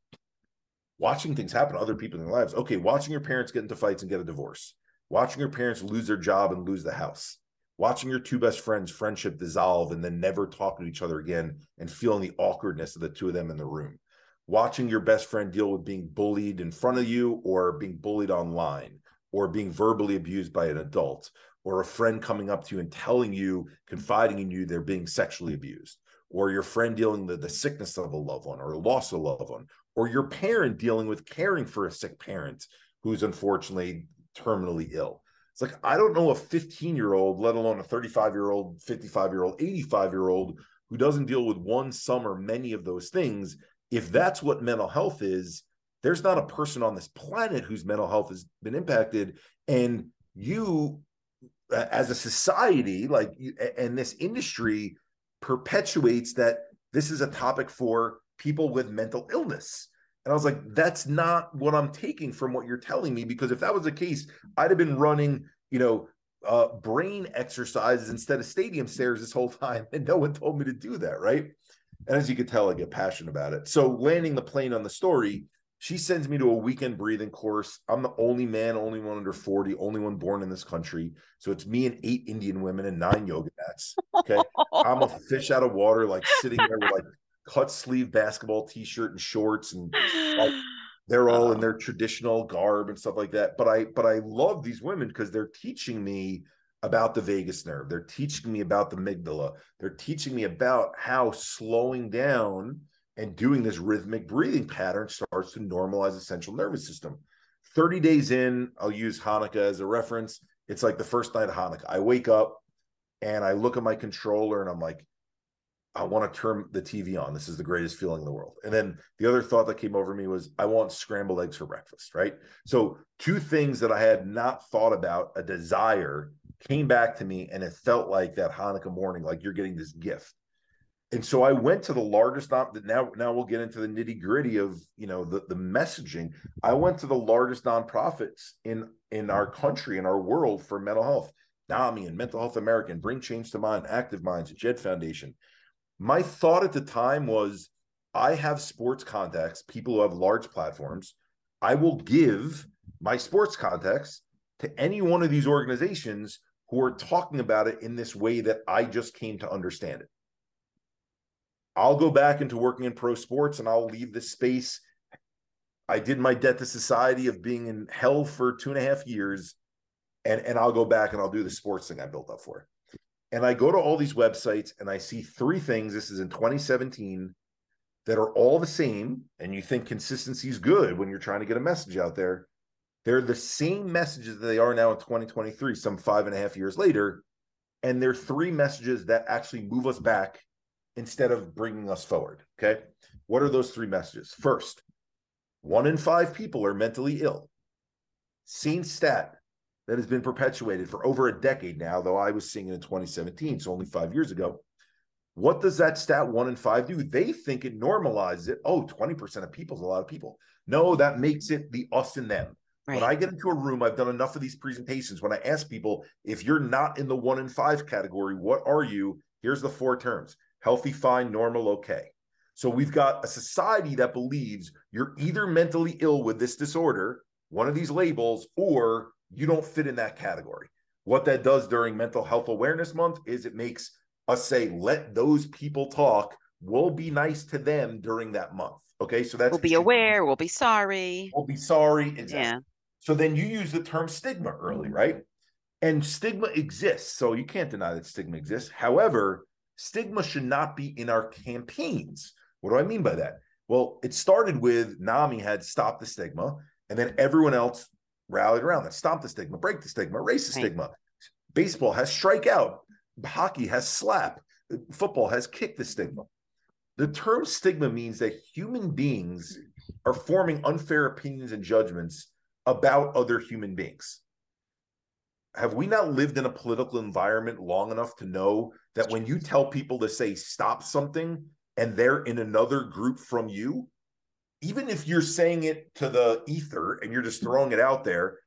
Watching things happen to other people in their lives. Okay, watching your parents get into fights and get a divorce. Watching your parents lose their job and lose the house. Watching your two best friends' friendship dissolve and then never talk to each other again and feeling the awkwardness of the two of them in the room. Watching your best friend deal with being bullied in front of you or being bullied online or being verbally abused by an adult, or a friend coming up to you and telling you, confiding in you, they're being sexually abused, or your friend dealing with the sickness of a loved one or loss of a loved one, or your parent dealing with caring for a sick parent who's unfortunately terminally ill. It's like, I don't know a 15-year-old, let alone a 35-year-old, 55-year-old, 85-year-old who doesn't deal with one, some, or many of those things. If that's what mental health is, there's not a person on this planet whose mental health has been impacted. And you, as a society, like, and this industry perpetuates that this is a topic for people with mental illness. And I was like, that's not what I'm taking from what you're telling me, because if that was the case, I'd have been running, brain exercises instead of stadium stairs this whole time. And no one told me to do that. Right. And as you could tell, I get passionate about it. So landing the plane on the story, she sends me to a weekend breathing course. I'm the only man, only one under 40, only one born in this country. So it's me and 8 Indian women and 9 yoga mats. Okay. I'm a fish out of water, like sitting there with like cut sleeve basketball t-shirt and shorts, and like, they're all in their traditional garb and stuff like that. But I love these women because they're teaching me about the vagus nerve. They're teaching me about the amygdala. They're teaching me about how slowing down and doing this rhythmic breathing pattern starts to normalize the central nervous system. 30 days in, I'll use Hanukkah as a reference. It's like the first night of Hanukkah. I wake up and I look at my controller and I'm like, I want to turn the TV on. This is the greatest feeling in the world. And then the other thought that came over me was, I want scrambled eggs for breakfast, right? So 2 things that I had not thought about, a desire, came back to me, and it felt like that Hanukkah morning, like you're getting this gift. And so I went to the largest, now we'll get into the nitty gritty of, the messaging. I went to the largest nonprofits in our country, in our world, for mental health, NAMI and Mental Health America, Bring Change to Mind, Active Minds, Jed Foundation. My thought at the time was, I have sports contacts, people who have large platforms. I will give my sports contacts to any one of these organizations who are talking about it in this way that I just came to understand it. I'll go back into working in pro sports and I'll leave this space I did my debt to society of being in hell for 2.5 years, and I'll go back and I'll do the sports thing I built up for. And I go to all these websites and I see three things. This is in 2017, that are all the same. And you think consistency is good when you're trying to get a message out there. They're the same messages that they are now in 2023, some 5.5 years later. And they're three messages that actually move us back instead of bringing us forward. Okay. What are those three messages? First, 1 in 5 people are mentally ill. Seen stat that has been perpetuated for over a decade now, though I was seeing it in 2017, so only 5 years ago. What does that stat 1 in 5 do? They think it normalizes it. Oh, 20% of people is a lot of people. No, that makes it the us and them. Right. When I get into a room, I've done enough of these presentations. When I ask people, if you're not in the 1 in 5 category, what are you? Here's the four terms: healthy, fine, normal, okay. So we've got a society that believes you're either mentally ill with this disorder, one of these labels, or you don't fit in that category. What that does during Mental Health Awareness Month is it makes us say, let those people talk. We'll be nice to them during that month. Okay. So that's, we'll be aware. We'll be sorry. We'll be sorry. Exactly. Yeah. So then you use the term stigma early, right? And stigma exists. So you can't deny that stigma exists. However, stigma should not be in our campaigns. What do I mean by that? Well, it started with NAMI had Stop the Stigma, and then everyone else rallied around that. Stop the stigma, break the stigma, erase the stigma. Baseball has strike out. Hockey has slap. Football has kick the stigma. The term stigma means that human beings are forming unfair opinions and judgments about other human beings. Have we not lived in a political environment long enough to know that when you tell people to say stop something and they're in another group from you, even if you're saying it to the ether and you're just throwing it out there,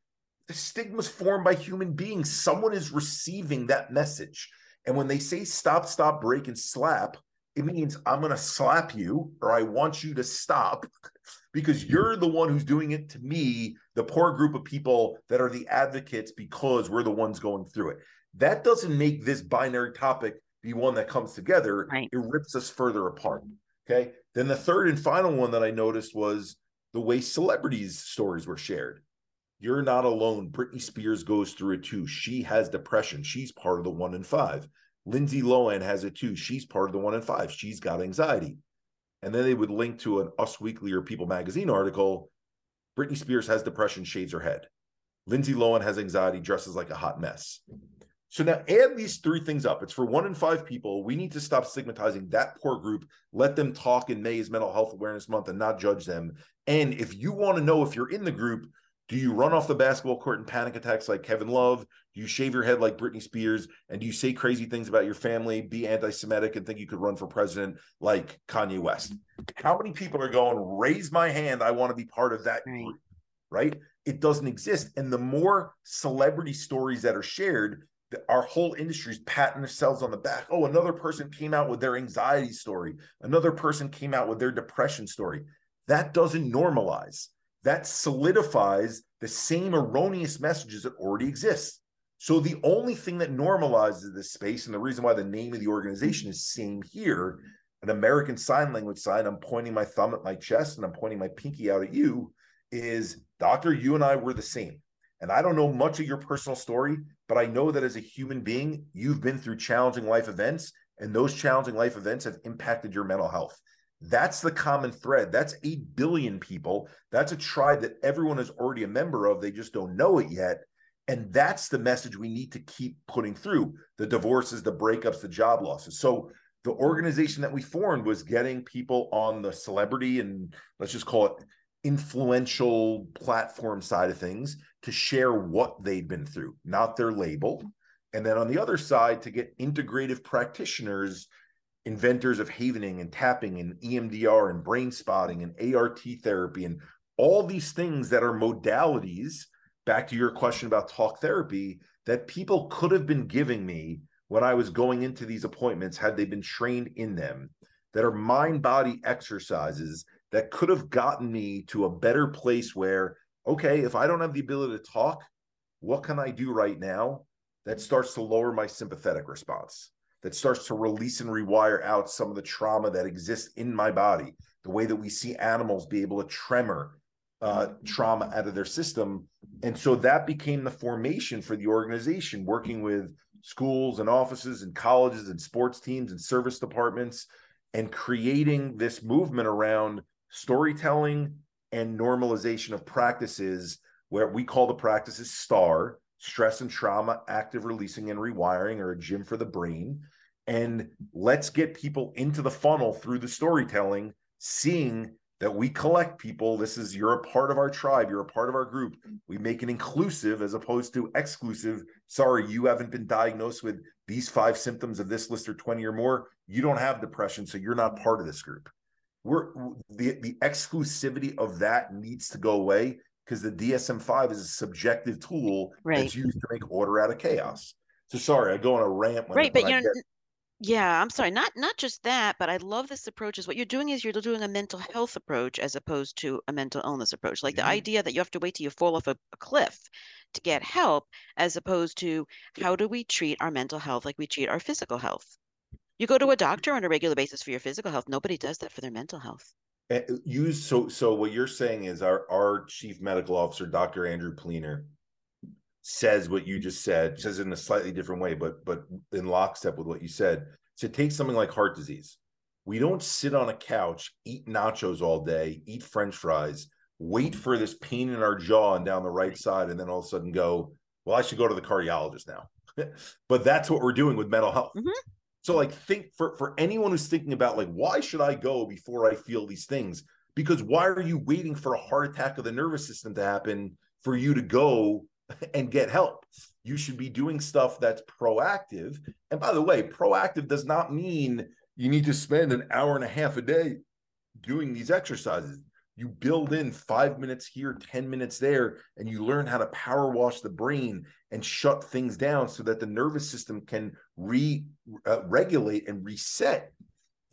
the stigma's formed by human beings. Someone is receiving that message. And when they say stop, stop, break, and slap, it means I'm going to slap you, or I want you to stop because you're the one who's doing it to me, the poor group of people that are the advocates because we're the ones going through it. That doesn't make this binary topic be one that comes together. Right. It rips us further apart. Okay. Then the third and final one that I noticed was the way celebrities' stories were shared. You're not alone. Britney Spears goes through it too. She has depression. She's part of the 1 in 5. Lindsay Lohan has it too. She's part of the 1 in 5. She's got anxiety. And then they would link to an Us Weekly or People magazine article. Britney Spears has depression, shaves her head. Lindsay Lohan has anxiety, dresses like a hot mess. So now add these three things up. It's for 1 in 5 people. We need to stop stigmatizing that poor group. Let them talk. In May is Mental Health Awareness Month, and not judge them. And if you want to know if you're in the group, do you run off the basketball court in panic attacks like Kevin Love? Do you shave your head like Britney Spears? And do you say crazy things about your family, be anti-Semitic, and think you could run for president like Kanye West? How many people are going, raise my hand, I want to be part of that group, right? It doesn't exist. And the more celebrity stories that are shared, our whole industry's patting themselves on the back. Oh, another person came out with their anxiety story. Another person came out with their depression story. That doesn't normalize. That solidifies the same erroneous messages that already exist. So the only thing that normalizes this space, and the reason why the name of the organization is Same Here, an American Sign Language sign, I'm pointing my thumb at my chest and I'm pointing my pinky out at you, is, Doctor, you and I were the same. And I don't know much of your personal story, but I know that as a human being, you've been through challenging life events, and those challenging life events have impacted your mental health. That's the common thread. That's 8 billion people. That's a tribe that everyone is already a member of. They just don't know it yet. And that's the message we need to keep putting through: the divorces, the breakups, the job losses. So the organization that we formed was getting people on the celebrity and, let's just call it, influential platform side of things to share what they'd been through, not their label. And then on the other side, to get integrative practitioners, inventors of Havening and tapping and EMDR and brain spotting and ART therapy and all these things that are modalities, back to your question about talk therapy, that people could have been giving me when I was going into these appointments had they been trained in them, that are mind-body exercises that could have gotten me to a better place where, okay, if I don't have the ability to talk, what can I do right now? That starts to lower my sympathetic response. That starts to release and rewire out some of the trauma that exists in my body. The way that we see animals be able to tremor, trauma out of their system. And so that became the formation for the organization, working with schools and offices and colleges and sports teams and service departments, and creating this movement around storytelling and normalization of practices, where we call the practices STAR, stress and trauma, active releasing and rewiring, or a gym for the brain. And let's get people into the funnel through the storytelling, seeing that we collect people. This is, you're a part of our tribe, you're a part of our group. We make it inclusive as opposed to exclusive. Sorry, you haven't been diagnosed with these 5 symptoms of this list or 20 or more. You don't have depression, so you're not part of this group. The exclusivity of that needs to go away, because the DSM-5 is a subjective tool that's used to make order out of chaos. So sorry, I go on a rant. Yeah, I'm sorry. Not just that, but I love this approach. Is what you're doing is you're doing a mental health approach as opposed to a mental illness approach. Like the idea that you have to wait till you fall off a cliff to get help, as opposed to how do we treat our mental health like we treat our physical health. You go to a doctor on a regular basis for your physical health. Nobody does that for their mental health. So what you're saying is our chief medical officer, Dr. Andrew Pliner, says what you just said, says it in a slightly different way, but in lockstep with what you said. So take something like heart disease. We don't sit on a couch, eat nachos all day, eat French fries, wait for this pain in our jaw and down the right side, and then all of a sudden go, well, I should go to the cardiologist now. But that's what we're doing with mental health. Mm-hmm. So like, think for anyone who's thinking about like, why should I go before I feel these things? Because why are you waiting for a heart attack of the nervous system to happen for you to go and get help? You should be doing stuff that's proactive. And by the way, proactive does not mean you need to spend an hour and a half a day doing these exercises. You build in 5 minutes here, 10 minutes there, and you learn how to power wash the brain and shut things down so that the nervous system can regulate and reset.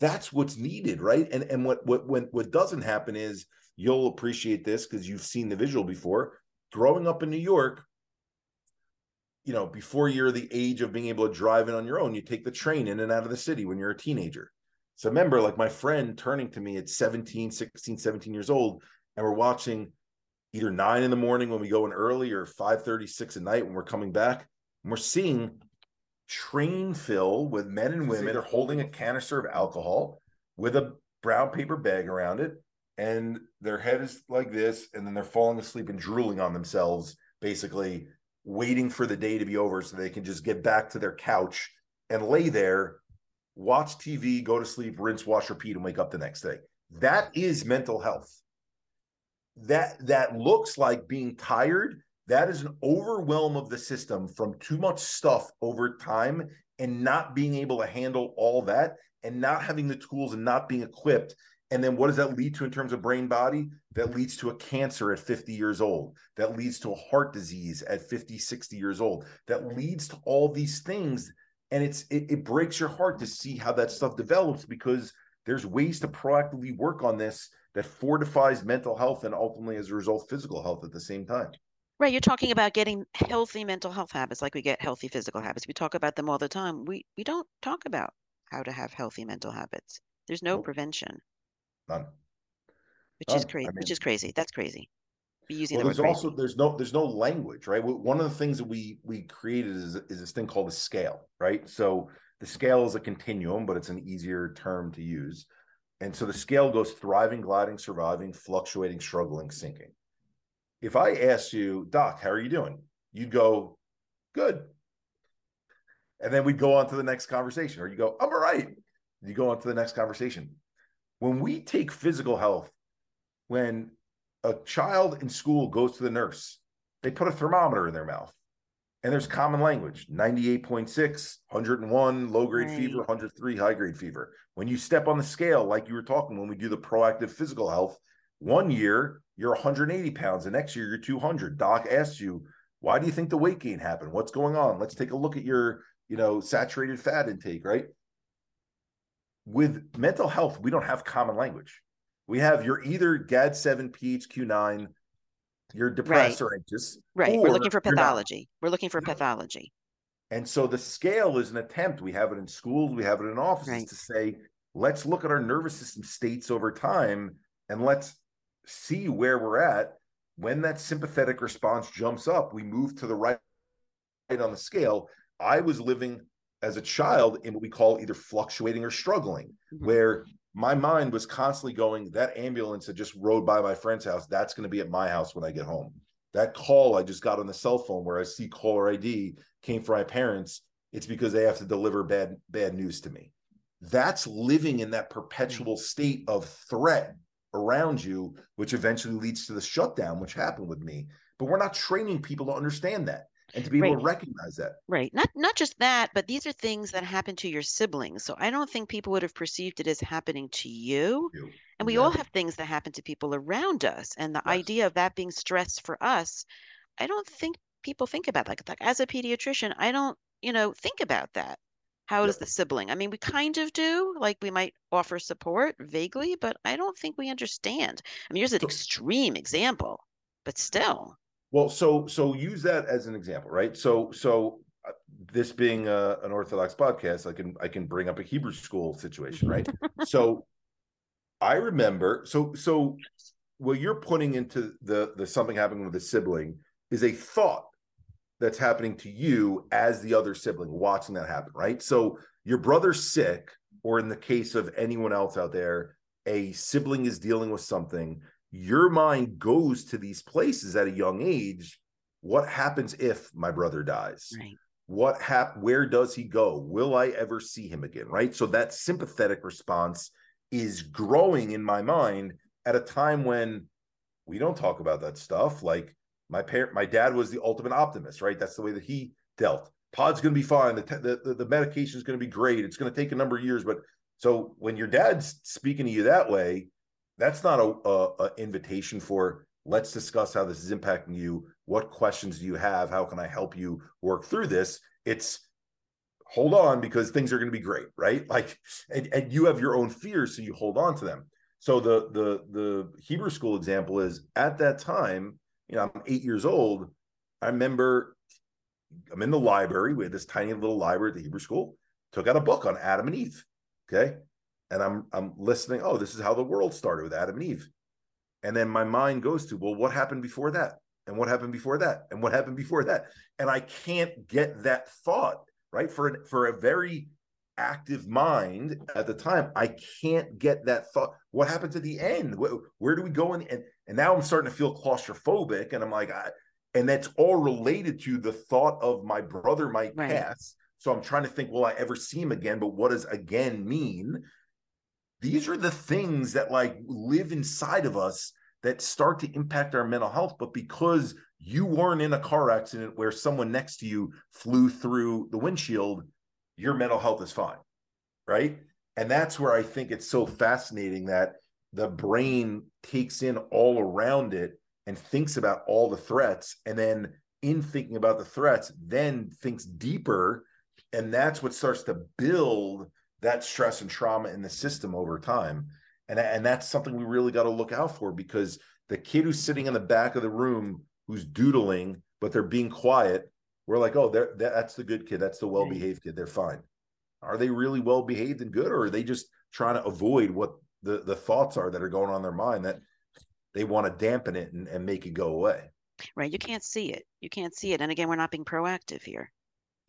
That's what's needed, right? And what doesn't happen is, you'll appreciate this because you've seen the visual before. Growing up in New York, you know, before you're the age of being able to drive in on your own, you take the train in and out of the city when you're a teenager. So I remember like my friend turning to me at 17 years old, and we're watching either 9 in the morning when we go in early, or 5:36 at night when we're coming back, and we're seeing train fill with men and women. They're holding a canister of alcohol with a brown paper bag around it, and their head is like this, and then they're falling asleep and drooling on themselves, basically waiting for the day to be over so they can just get back to their couch and lay there, watch TV, go to sleep, rinse, wash, repeat, and wake up the next day. That is mental health. That looks like being tired. That is an overwhelm of the system from too much stuff over time, and not being able to handle all that, and not having the tools, and not being equipped. And then what does that lead to in terms of brain body? That leads to a cancer at 50 years old. That leads to a heart disease at 50, 60 years old. That leads to all these things. And it breaks your heart to see how that stuff develops, because there's ways to proactively work on this that fortifies mental health and ultimately, as a result, physical health at the same time. Right. You're talking about getting healthy mental health habits like we get healthy physical habits. We talk about them all the time. We don't talk about how to have healthy mental habits. There's no prevention. None. Which is crazy. I mean, which is crazy. That's crazy. Be using the word also crazy. there's no language, right? One of the things that we created is this thing called a scale, right? So the scale is a continuum, but it's an easier term to use. And so the scale goes thriving, gliding, surviving, fluctuating, struggling, sinking. If I asked you, Doc, how are you doing? You'd go, good. And then we'd go on to the next conversation. Or you go, I'm all right. And you go on to the next conversation. When we take physical health, when a child in school goes to the nurse, they put a thermometer in their mouth, and there's common language, 98.6, 101, low-grade fever, 103, high-grade fever. When you step on the scale, like you were talking, when we do the proactive physical health, one year you're 180 pounds, the next year you're 200. Doc asks you, why do you think the weight gain happened? What's going on? Let's take a look at your, saturated fat intake, right? With mental health, we don't have common language. We have, you're either GAD7, PHQ9, you're depressed or anxious. Right. We're looking for pathology. And so the scale is an attempt. We have it in schools. We have it in offices to say, let's look at our nervous system states over time, and let's see where we're at. When that sympathetic response jumps up, we move to the right on the scale. I was living as a child in what we call either fluctuating or struggling, where my mind was constantly going, that ambulance that just rode by my friend's house, that's going to be at my house when I get home. That call I just got on the cell phone where I see caller ID came from my parents, it's because they have to deliver bad news to me. That's living in that perpetual state of threat around you, which eventually leads to the shutdown, which happened with me. But we're not training people to understand that and to be able to recognize that. Right. Not just that, but these are things that happen to your siblings. So I don't think people would have perceived it as happening to you. And we all have things that happen to people around us. And the idea of that being stress for us, I don't think people think about that. Like as a pediatrician, I don't, think about that. How does the sibling? I mean, we kind of do, like we might offer support vaguely, but I don't think we understand. I mean, here's an extreme example, but still. Well, so use that as an example, right? So this being an Orthodox podcast, I can bring up a Hebrew school situation, right? So I remember, so what you're putting into the something happening with a sibling is a thought that's happening to you as the other sibling watching that happen, right? So your brother's sick, or in the case of anyone else out there, a sibling is dealing with something. Your mind goes to these places at a young age. What happens if my brother dies? Right. Where does he go? Will I ever see him again, right? So that sympathetic response is growing in my mind at a time when we don't talk about that stuff. Like, my dad was the ultimate optimist, right? That's the way that he dealt. Pod's going to be fine. The medication is going to be great. It's going to take a number of years. But so when your dad's speaking to you that way, that's not a invitation for let's discuss how this is impacting you. What questions do you have? How can I help you work through this? It's hold on because things are going to be great, right? Like, and you have your own fears, so you hold on to them. So the Hebrew school example is at that time, I'm 8 years old. I remember I'm in the library. We had this tiny little library at the Hebrew school. Took out a book on Adam and Eve. Okay. And I'm listening. Oh, this is how the world started with Adam and Eve. And then my mind goes to, well, what happened before that? And what happened before that? And what happened before that? And I can't get that thought, right? For a very active mind at the time, I can't get that thought. What happens at the end? Where do we go in? And now I'm starting to feel claustrophobic, and I'm like, and that's all related to the thought of my brother might pass. So I'm trying to think, will I ever see him again? But what does again mean? These are the things that live inside of us that start to impact our mental health. But because you weren't in a car accident where someone next to you flew through the windshield, your mental health is fine, right? And that's where I think it's so fascinating that the brain takes in all around it and thinks about all the threats. And then in thinking about the threats, then thinks deeper. And that's what starts to build that stress and trauma in the system over time. And that's something we really got to look out for, because the kid who's sitting in the back of the room, who's doodling, but they're being quiet, we're like, oh, that's the good kid. That's the well-behaved kid. They're fine. Are they really well-behaved and good, or are they just trying to avoid what the thoughts are that are going on in their mind that they want to dampen it and make it go away? Right. You can't see it. You can't see it. And again, we're not being proactive here.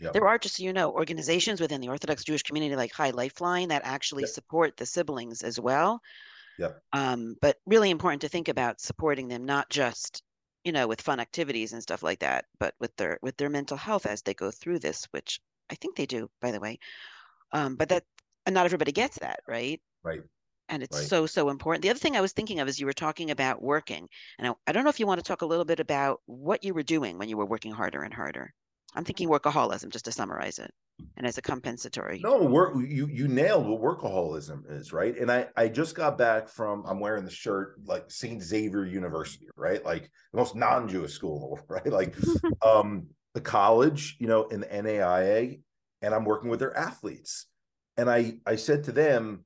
Yep. There are, just so you know, organizations within the Orthodox Jewish community like High Lifeline that actually support the siblings as well. Yeah. But really important to think about supporting them, not just with fun activities and stuff like that, but with their mental health as they go through this, which I think they do, by the way. But that, and not everybody gets that, right? Right. And it's so important. The other thing I was thinking of is you were talking about working, and I don't know if you want to talk a little bit about what you were doing when you were working harder and harder. I'm thinking workaholism, just to summarize it, and as a compensatory. No, you nailed what workaholism is, right? And I just got back from, I'm wearing the shirt, like St. Xavier University, right? Like the most non-Jewish school in the world, right? Like the college, in the NAIA, and I'm working with their athletes. And I said to them,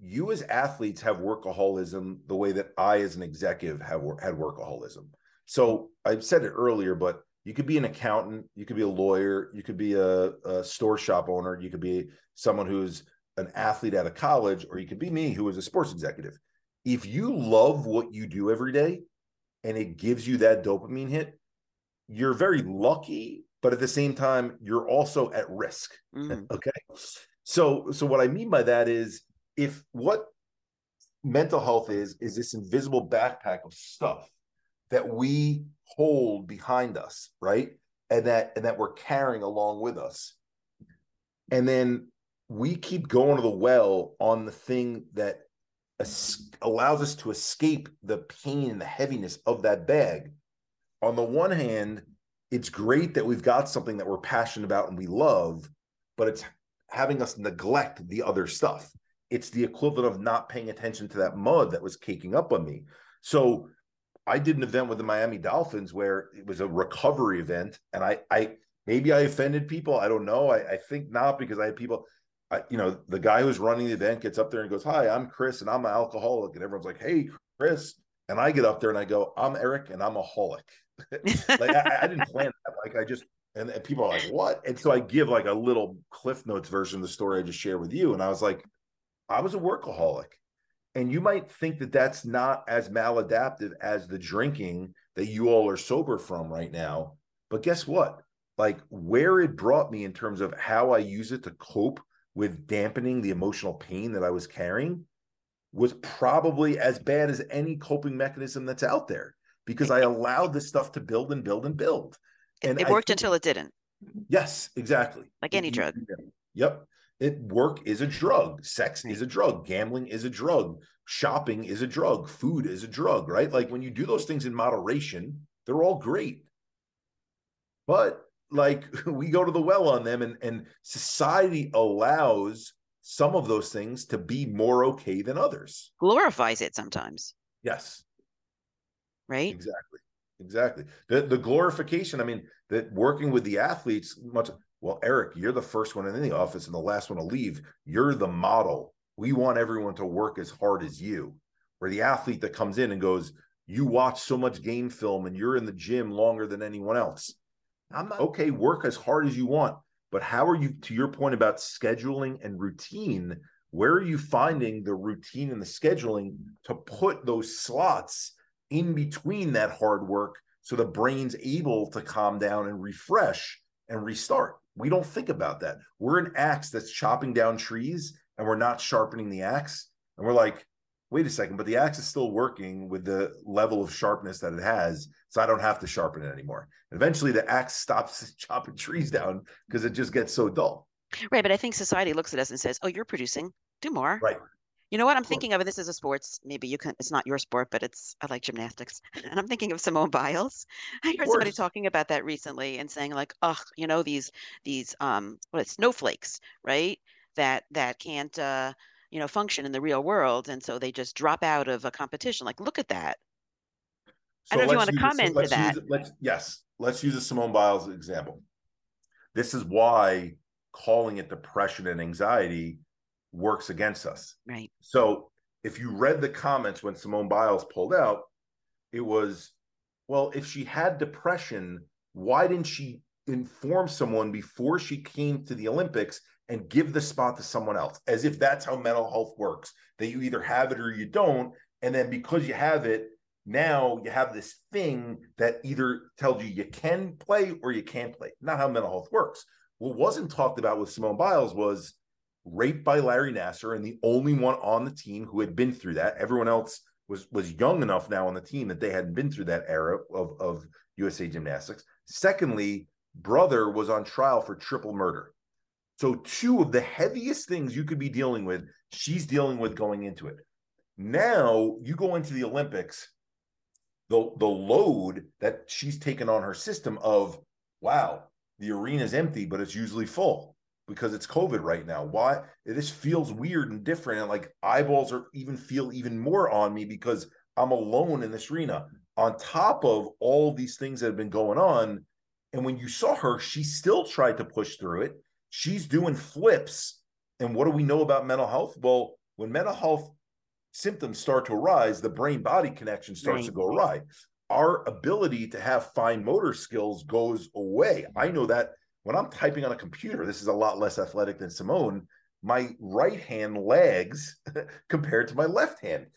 you as athletes have workaholism the way that I as an executive had workaholism. So I've said it earlier, but you could be an accountant, you could be a lawyer, you could be a store shop owner, you could be someone who's an athlete out of college, or you could be me, who is a sports executive. If you love what you do every day and it gives you that dopamine hit, you're very lucky, but at the same time, you're also at risk. Mm. Okay. So what I mean by that is, if what mental health is this invisible backpack of stuff that we hold behind us, right? And that we're carrying along with us. And then we keep going to the well on the thing that allows us to escape the pain and the heaviness of that bag. On the one hand, it's great that we've got something that we're passionate about and we love, but it's having us neglect the other stuff. It's the equivalent of not paying attention to that mud that was caking up on me. So I did an event with the Miami Dolphins where it was a recovery event, and I maybe I offended people. I don't know. I think not, because I had people, the guy who's running the event gets up there and goes, "Hi, I'm Chris, and I'm an alcoholic." And everyone's like, "Hey, Chris." And I get up there and I go, "I'm Eric, and I'm a holic." Like I didn't plan that. Like I just, and people are like, "What?" And so I give like a little Cliff Notes version of the story I just shared with you. And I was like, I was a workaholic. And you might think that that's not as maladaptive as the drinking that you all are sober from right now. But guess what? Like, where it brought me in terms of how I use it to cope with dampening the emotional pain that I was carrying was probably as bad as any coping mechanism that's out there, because I allowed this stuff to build and build and build. And it worked until it didn't. Yes, exactly. Like any drug. Yep. Work is a drug. Sex is a drug. Gambling is a drug. Shopping is a drug. Food is a drug, right? Like, when you do those things in moderation, they're all great. But like, we go to the well on them, and society allows some of those things to be more okay than others. Glorifies it sometimes. Yes. Right? Exactly. The glorification, I mean, that working with the athletes, well, Eric, you're the first one in the office and the last one to leave. You're the model. We want everyone to work as hard as you. Or the athlete that comes in and goes, you watch so much game film and you're in the gym longer than anyone else. I'm not okay. Work as hard as you want, but how are you, to your point about scheduling and routine, where are you finding the routine and the scheduling to put those slots in between that hard work so the brain's able to calm down and refresh and restart? We don't think about that. We're an axe that's chopping down trees and we're not sharpening the axe. And we're like, wait a second, but the axe is still working with the level of sharpness that it has, so I don't have to sharpen it anymore. And eventually the axe stops chopping trees down because it just gets so dull. Right, but I think society looks at us and says, oh, you're producing, do more. Right. You know what I'm thinking of? This is a sports. Maybe you can. It's not your sport, but I like gymnastics. And I'm thinking of Simone Biles. I heard somebody talking about that recently and saying like, oh, you know, these snowflakes, right? That can't function in the real world, and so they just drop out of a competition. Like, look at that. So I don't know if you want to comment to that. Let's use a Simone Biles example. This is why calling it depression and anxiety works against us. Right. So if you read the comments when Simone Biles pulled out, it was, well, if she had depression, why didn't she inform someone before she came to the Olympics and give the spot to someone else? As if that's how mental health works, that you either have it or you don't. And then because you have it, now you have this thing that either tells you you can play or you can't play. Not how mental health works. What wasn't talked about with Simone Biles was raped by Larry Nassar, and the only one on the team who had been through that. Everyone else was young enough now on the team that they hadn't been through that era of USA Gymnastics. Secondly, brother was on trial for triple murder. So two of the heaviest things you could be dealing with, she's dealing with going into it. Now you go into the Olympics, the load that she's taken on her system of, wow, the arena's empty, but it's usually full, because it's COVID right now. Why? This feels weird and different. And like, eyeballs are even more on me because I'm alone in this arena on top of all these things that have been going on. And when you saw her, she still tried to push through it. She's doing flips. And what do we know about mental health? Well, when mental health symptoms start to arise, the brain-body connection starts to go awry. Our ability to have fine motor skills goes away. I know that when I'm typing on a computer, this is a lot less athletic than Simone, my right hand lags compared to my left hand.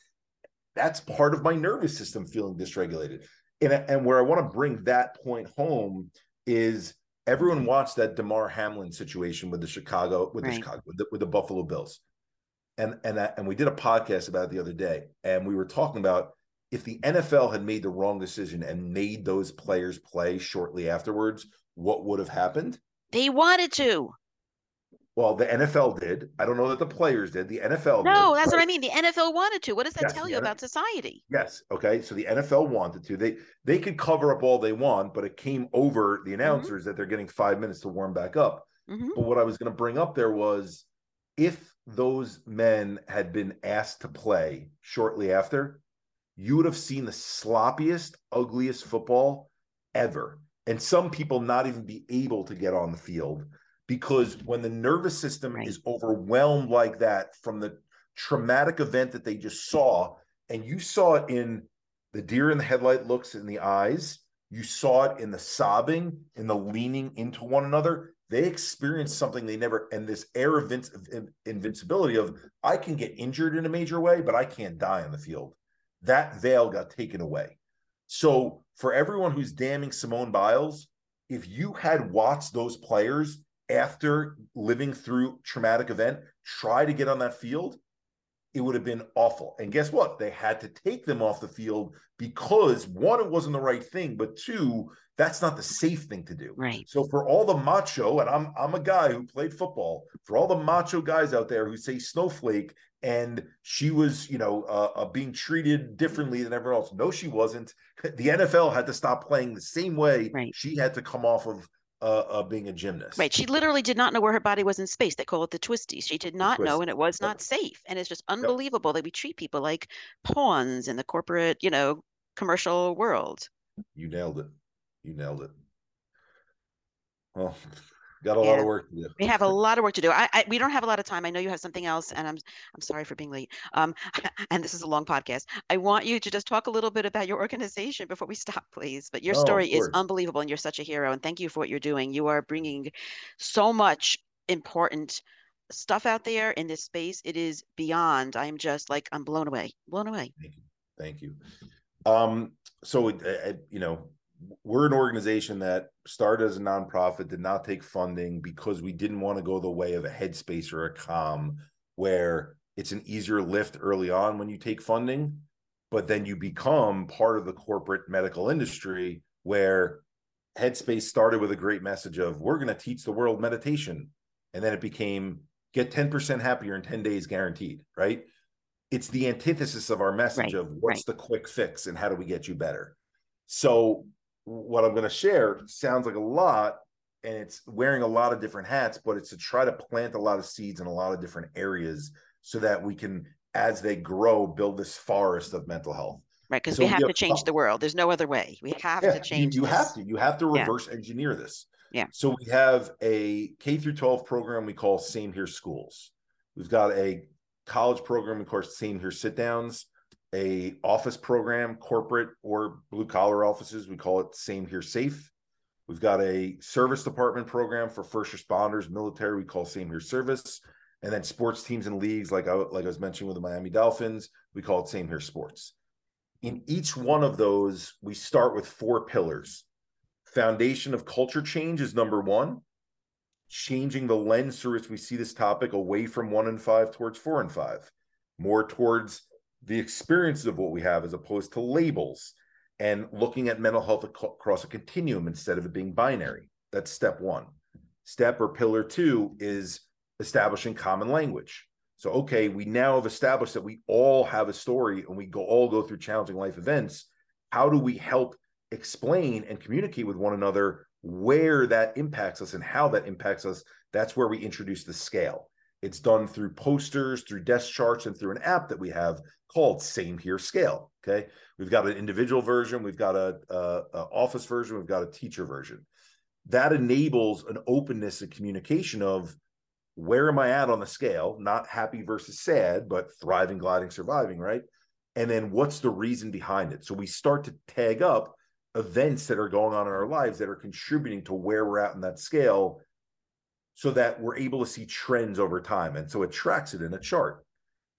That's part of my nervous system feeling dysregulated. And where I want to bring that point home is everyone watched that DeMar Hamlin situation with the Chicago, with right. the Chicago, with the Buffalo Bills. And we did a podcast about it the other day, and we were talking about if the NFL had made the wrong decision and made those players play shortly afterwards, what would have happened? They wanted to. Well, the NFL did. I don't know that the players did. The NFL No, did, that's right? what I mean. The NFL wanted to. What does that tell you about society? Yes. Okay. So the NFL wanted to. They could cover up all they want, but it came over the announcers that they're getting 5 minutes to warm back up. But what I was going to bring up there was if those men had been asked to play shortly after, you would have seen the sloppiest, ugliest football ever. And some people not even be able to get on the field. Because when the nervous system right. is overwhelmed like that from the traumatic event that they just saw, and you saw it in the deer in the headlight looks in the eyes, you saw it in the sobbing, in the leaning into one another, they experienced something they never, and this air of invincibility of, I can get injured in a major way, but I can't die on the field. That veil got taken away. So for everyone who's damning Simone Biles, if you had watched those players after living through traumatic event, try to get on that field, it would have been awful. And guess what? They had to take them off the field because one, it wasn't the right thing, but two, that's not the safe thing to do. Right. So for all the macho, and I'm a guy who played football, for all the macho guys out there who say snowflake and she was, you know, being treated differently than everyone else. No, she wasn't. The NFL had to stop playing the same way right. she had to come off of being a gymnast. Right. She literally did not know where her body was in space. They call it the twisties. She did not know, and it was not safe. And it's just unbelievable that we treat people like pawns in the corporate, you know, commercial world. You nailed it. You nailed it. Well, got a lot of work to do. We have a lot of work to do. We don't have a lot of time. I know you have something else, and I'm sorry for being late. And this is a long podcast. I want you to just talk a little bit about your organization before we stop, please. But your story is unbelievable, and you're such a hero. And thank you for what you're doing. You are bringing so much important stuff out there in this space. It is beyond. I'm just like, I'm blown away. Blown away. Thank you. You know, we're an organization that started as a nonprofit, did not take funding because we didn't want to go the way of a Headspace or a Calm, where it's an easier lift early on when you take funding, but then you become part of the corporate medical industry, where Headspace started with a great message of, we're going to teach the world meditation. And then it became, get 10% happier in 10 days guaranteed, right? It's the antithesis of our message of what's the quick fix and how do we get you better? So what I'm going to share sounds like a lot, and it's wearing a lot of different hats, but it's to try to plant a lot of seeds in a lot of different areas so that we can, as they grow, build this forest of mental health. Right. Because so we have to change the world. There's no other way. We have to change. You have to reverse engineer this. Yeah. So we have a K through 12 program we call Same Here Schools. We've got a college program, of course, Same Here Sit Downs. A office program, corporate or blue collar offices, we call it Same Here Safe. We've got a service department program for first responders, military, we call Same Here Service. And then sports teams and leagues, like I was mentioning with the Miami Dolphins, we call it Same Here Sports. In each one of those, we start with four pillars. Foundation of culture change is number one, changing the lens through which we see this topic away from 1 in 5 towards 4 in 5, more towards the experiences of what we have as opposed to labels, and looking at mental health across a continuum instead of it being binary. That's step one. Step or pillar two is establishing common language. So, okay, we now have established that we all have a story and we all go through challenging life events. How do we help explain and communicate with one another where that impacts us and how that impacts us? That's where we introduce the scale. It's done through posters, through desk charts, and through an app that we have called Same Here Scale. Okay, we've got an individual version, we've got a office version, we've got a teacher version. That enables an openness and communication of where am I at on the scale? Not happy versus sad, but thriving, gliding, surviving, right? And then what's the reason behind it? So we start to tag up events that are going on in our lives that are contributing to where we're at in that scale, so that we're able to see trends over time. And so it tracks it in a chart.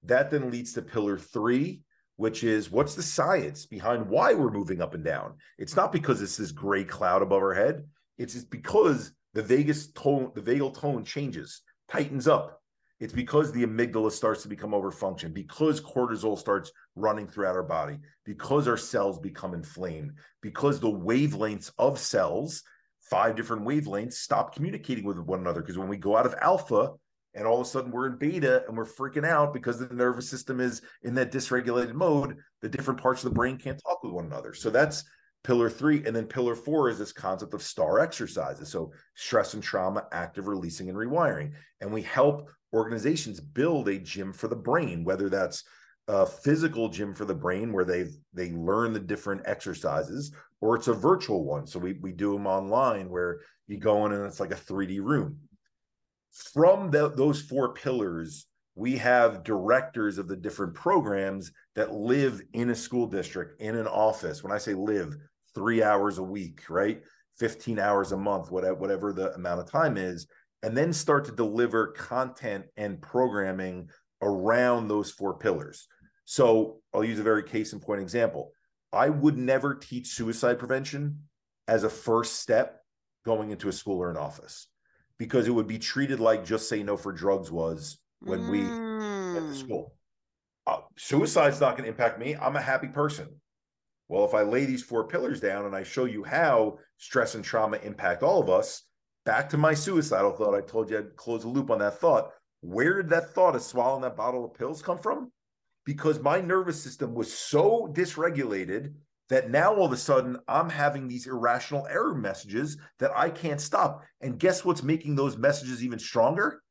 That then leads to pillar three, which is what's the science behind why we're moving up and down? It's not because it's this gray cloud above our head. It's just because the vagal tone changes, tightens up. It's because the amygdala starts to become overfunctioned, because cortisol starts running throughout our body, because our cells become inflamed, because the wavelengths of cells, 5 different wavelengths, stop communicating with one another. Because when we go out of alpha, and all of a sudden we're in beta and we're freaking out because the nervous system is in that dysregulated mode, the different parts of the brain can't talk with one another. So that's pillar 3. And then pillar 4 is this concept of STAR exercises. So stress and trauma, active releasing and rewiring. And we help organizations build a gym for the brain, whether that's a physical gym for the brain where they learn the different exercises, or it's a virtual one. So we do them online where you go in and it's like a 3D room. From those 4 pillars, we have directors of the different programs that live in a school district, in an office. When I say live, 3 hours a week, right? 15 hours a month, whatever the amount of time is, and then start to deliver content and programming around those 4 pillars. So I'll use a very case in point example. I would never teach suicide prevention as a first step going into a school or an office, because it would be treated like Just Say No for Drugs was when we went to school. Suicide's not going to impact me. I'm a happy person. Well, if I lay these 4 pillars down and I show you how stress and trauma impact all of us, back to my suicidal thought, I told you I'd close the loop on that thought. Where did that thought of swallowing that bottle of pills come from? Because my nervous system was so dysregulated that now all of a sudden I'm having these irrational error messages that I can't stop. And guess what's making those messages even stronger?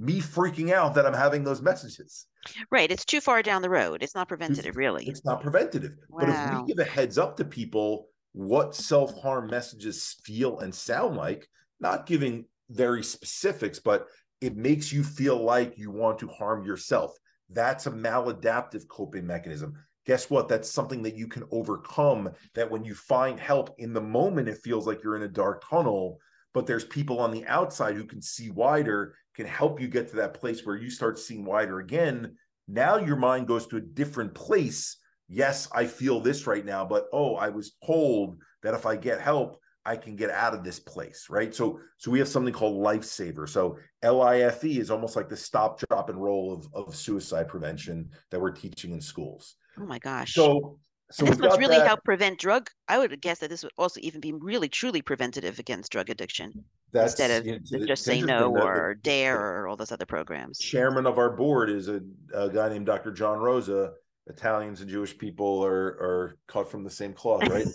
Me freaking out that I'm having those messages. Right. It's too far down the road. It's not preventative, really. It's not preventative. Wow. But if we give a heads up to people what self-harm messages feel and sound like, not giving very specifics, but it makes you feel like you want to harm yourself. That's a maladaptive coping mechanism. Guess what? That's something that you can overcome, that when you find help in the moment, it feels like you're in a dark tunnel, but there's people on the outside who can see wider, can help you get to that place where you start seeing wider again. Now your mind goes to a different place. Yes, I feel this right now, but oh, I was told that if I get help, I can get out of this place, right? So we have something called Lifesaver. So LIFE is almost like the stop, drop, and roll of suicide prevention that we're teaching in schools. Oh my gosh. So this would really help prevent drug. I would guess that this would also even be really truly preventative against drug addiction, instead of Just Say No or DARE or all those other programs. Chairman of our board is a guy named Dr. John Rosa. Italians and Jewish people are cut from the same cloth, right?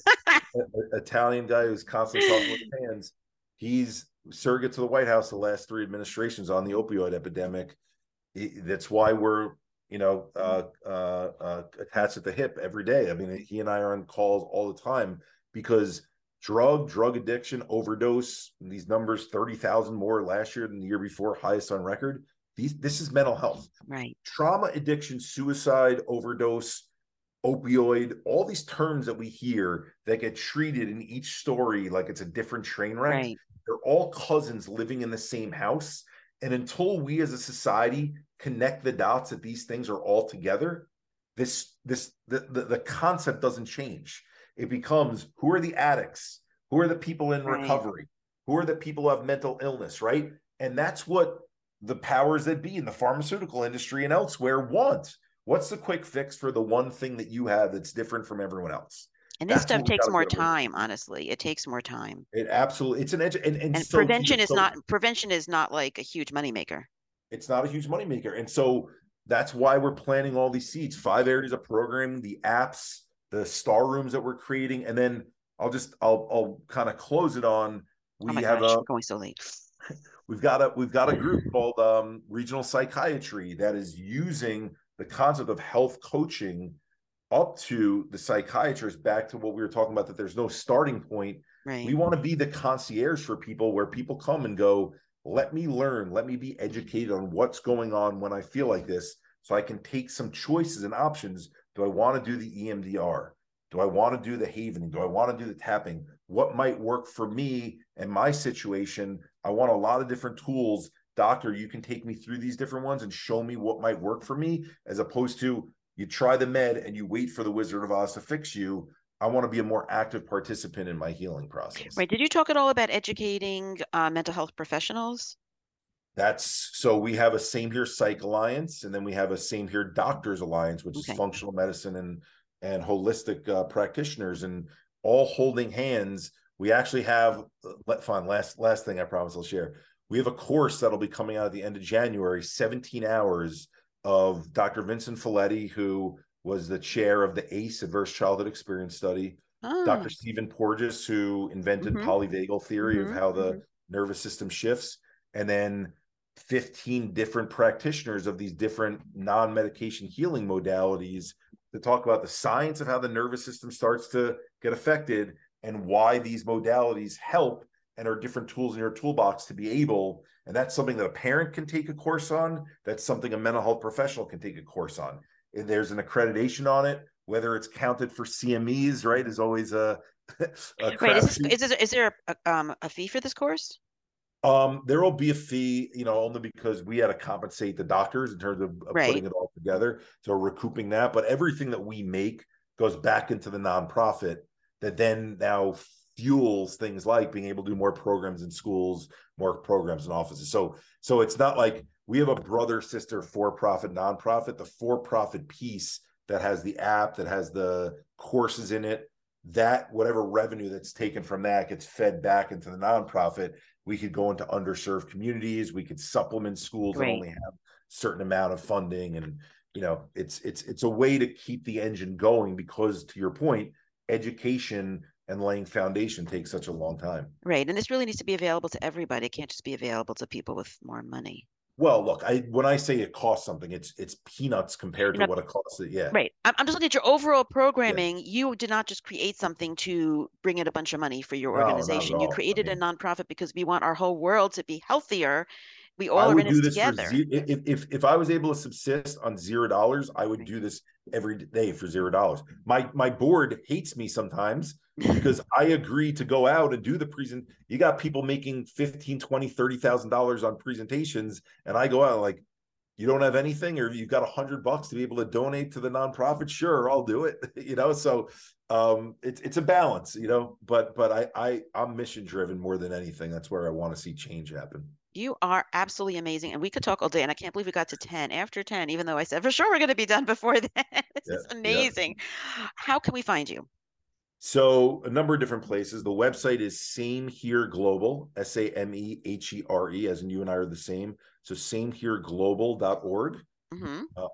Italian guy who's constantly talking with fans. He's surrogate to the White House the last 3 administrations on the opioid epidemic. That's why we're attached at the hip every day. I mean, he and I are on calls all the time, because drug addiction, overdose, these numbers, 30,000 more last year than the year before, highest on record. This is mental health, right? Trauma, addiction, suicide, overdose, opioid, all these terms that we hear that get treated in each story like it's a different train wreck. Right. They're all cousins living in the same house. And until we as a society connect the dots that these things are all together, the concept doesn't change. It becomes, who are the addicts? Who are the people in recovery? Who are the people who have mental illness, right? And that's what the powers that be in the pharmaceutical industry and elsewhere want. What's the quick fix for the one thing that you have that's different from everyone else? And this stuff takes more time, honestly. It takes more time. It absolutely, it's an edge. And so prevention is not like a huge moneymaker. It's not a huge moneymaker. And so that's why we're planting all these seeds, 5 areas of programming, the apps, the STAR rooms that we're creating. And then I'll kind of close it on. We're going so late. We've got a group called Regional Psychiatry that is using the concept of health coaching up to the psychiatrist, back to what we were talking about, that there's no starting point. Right. We want to be the concierge for people, where people come and go, let me learn, let me be educated on what's going on when I feel like this, so I can take some choices and options. Do I want to do the EMDR? Do I want to do the Havening? Do I want to do the tapping? What might work for me and my situation? I want a lot of different tools. Doctor, you can take me through these different ones and show me what might work for me, as opposed to You try the med and you wait for the Wizard of Oz to fix you. I want to be a more active participant in my healing process. Right. Did you talk at all about educating mental health professionals? So we have a Same Here Psych Alliance, and then we have a Same Here Doctors Alliance, which is functional medicine and holistic practitioners, and all holding hands. We actually have, last thing I promise I'll share. We have a course that'll be coming out at the end of January, 17 hours of Dr. Vincent Folletti, who was the chair of the ACE, Adverse Childhood Experience Study, Dr. Stephen Porges, who invented polyvagal theory of how the nervous system shifts, and then 15 different practitioners of these different non-medication healing modalities to talk about the science of how the nervous system starts to get affected and why these modalities help and are different tools in your toolbox to be able, and that's something that a parent can take a course on, that's something a mental health professional can take a course on. And there's an accreditation on it, whether it's counted for CMEs, right, is always a right. Is there a fee for this course? There will be a fee, you know, only because we had to compensate the doctors in terms of putting it all together. So recouping that, but everything that we make goes back into the nonprofit that then now fuels things like being able to do more programs in schools, more programs in offices. So it's not like we have a brother, sister, for-profit, nonprofit. The for-profit piece that has the app, that has the courses in it, that whatever revenue that's taken from that gets fed back into the nonprofit. We could go into underserved communities. We could supplement schools that only have a certain amount of funding. And, you know, it's a way to keep the engine going because, to your point, education and laying foundation takes such a long time. Right. And this really needs to be available to everybody. It can't just be available to people with more money. Well, look, when I say it costs something, it's peanuts compared to what it costs. Right. I'm just looking at your overall programming. Yeah. You did not just create something to bring in a bunch of money for your organization. You created a nonprofit because we want our whole world to be healthier. We all are in this together. If I was able to subsist on $0, I would do this every day for $0. My board hates me sometimes because I agree to go out and do the present. You got people making $15,000, $20,000, $30,000 on presentations, and I go out and like, you don't have anything, or you've got $100 to be able to donate to the nonprofit. Sure, I'll do it. You know, so it's a balance, you know. But I'm mission driven more than anything. That's where I want to see change happen. You are absolutely amazing. And we could talk all day. And I can't believe we got to 10, after 10, even though I said for sure we're going to be done before then. This is amazing. Yeah. How can we find you? So a number of different places. The website is Same Here Global, SameHere, as in you and I are the same. So samehereglobal.org,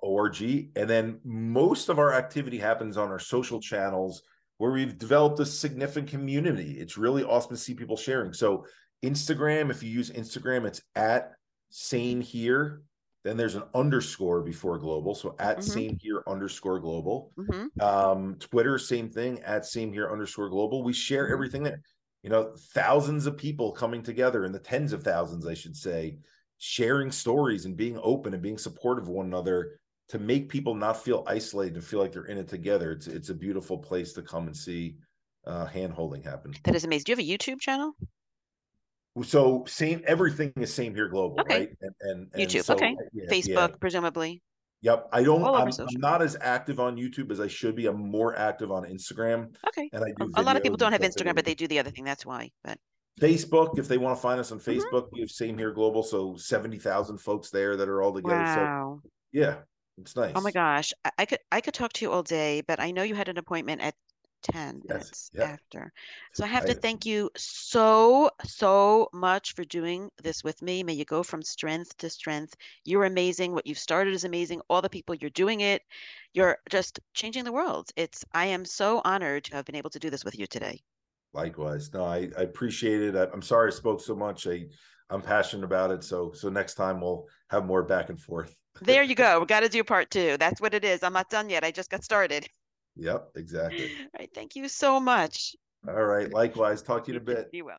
O-R-G. And then most of our activity happens on our social channels where we've developed a significant community. It's really awesome to see people sharing. So Instagram, if you use Instagram, it's at Same Here. Then there's an underscore before global. So at Same Here _global. Twitter, same thing, at Same Here _global. We share everything there. You know, thousands of people coming together, in the tens of thousands, I should say, sharing stories and being open and being supportive of one another to make people not feel isolated and feel like they're in it together. It's a beautiful place to come and see hand-holding happen. That is amazing. Do you have a YouTube channel? So everything is Same Here Global, right? And YouTube, Facebook, presumably. Yep. I'm not as active on YouTube as I should be. I'm more active on Instagram. Okay. And I do a lot of people don't have Instagram, but they do the other thing. That's why. But Facebook, if they want to find us on Facebook, we have Same Here Global. So 70,000 folks there that are all together. Wow. So yeah, it's nice. Oh my gosh. I could talk to you all day, but I know you had an appointment at 10 minutes after. So I have to thank you so much for doing this with me. May you go from strength to strength. You're amazing. What you've started is amazing. All the people you're doing it, you're just changing the world. I am so honored to have been able to do this with you today. Likewise. No, I appreciate it. I'm sorry I spoke so much. I'm passionate about it. So next time we'll have more back and forth. There you go. We got to do part two. That's what it is. I'm not done yet. I just got started. Yep, exactly. All right. Thank you so much. All right. Likewise. Talk to you in a bit. Be well.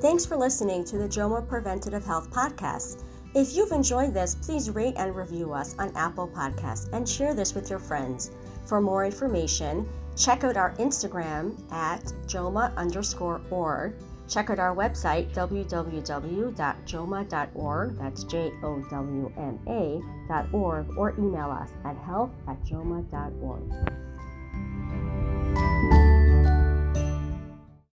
Thanks for listening to the Droma Preventative Health Podcast. If you've enjoyed this, please rate and review us on Apple Podcasts and share this with your friends. For more information, check out our Instagram at Droma_org. Check out our website, www.joma.org, that's JOWMA.org, or email us at health@joma.org.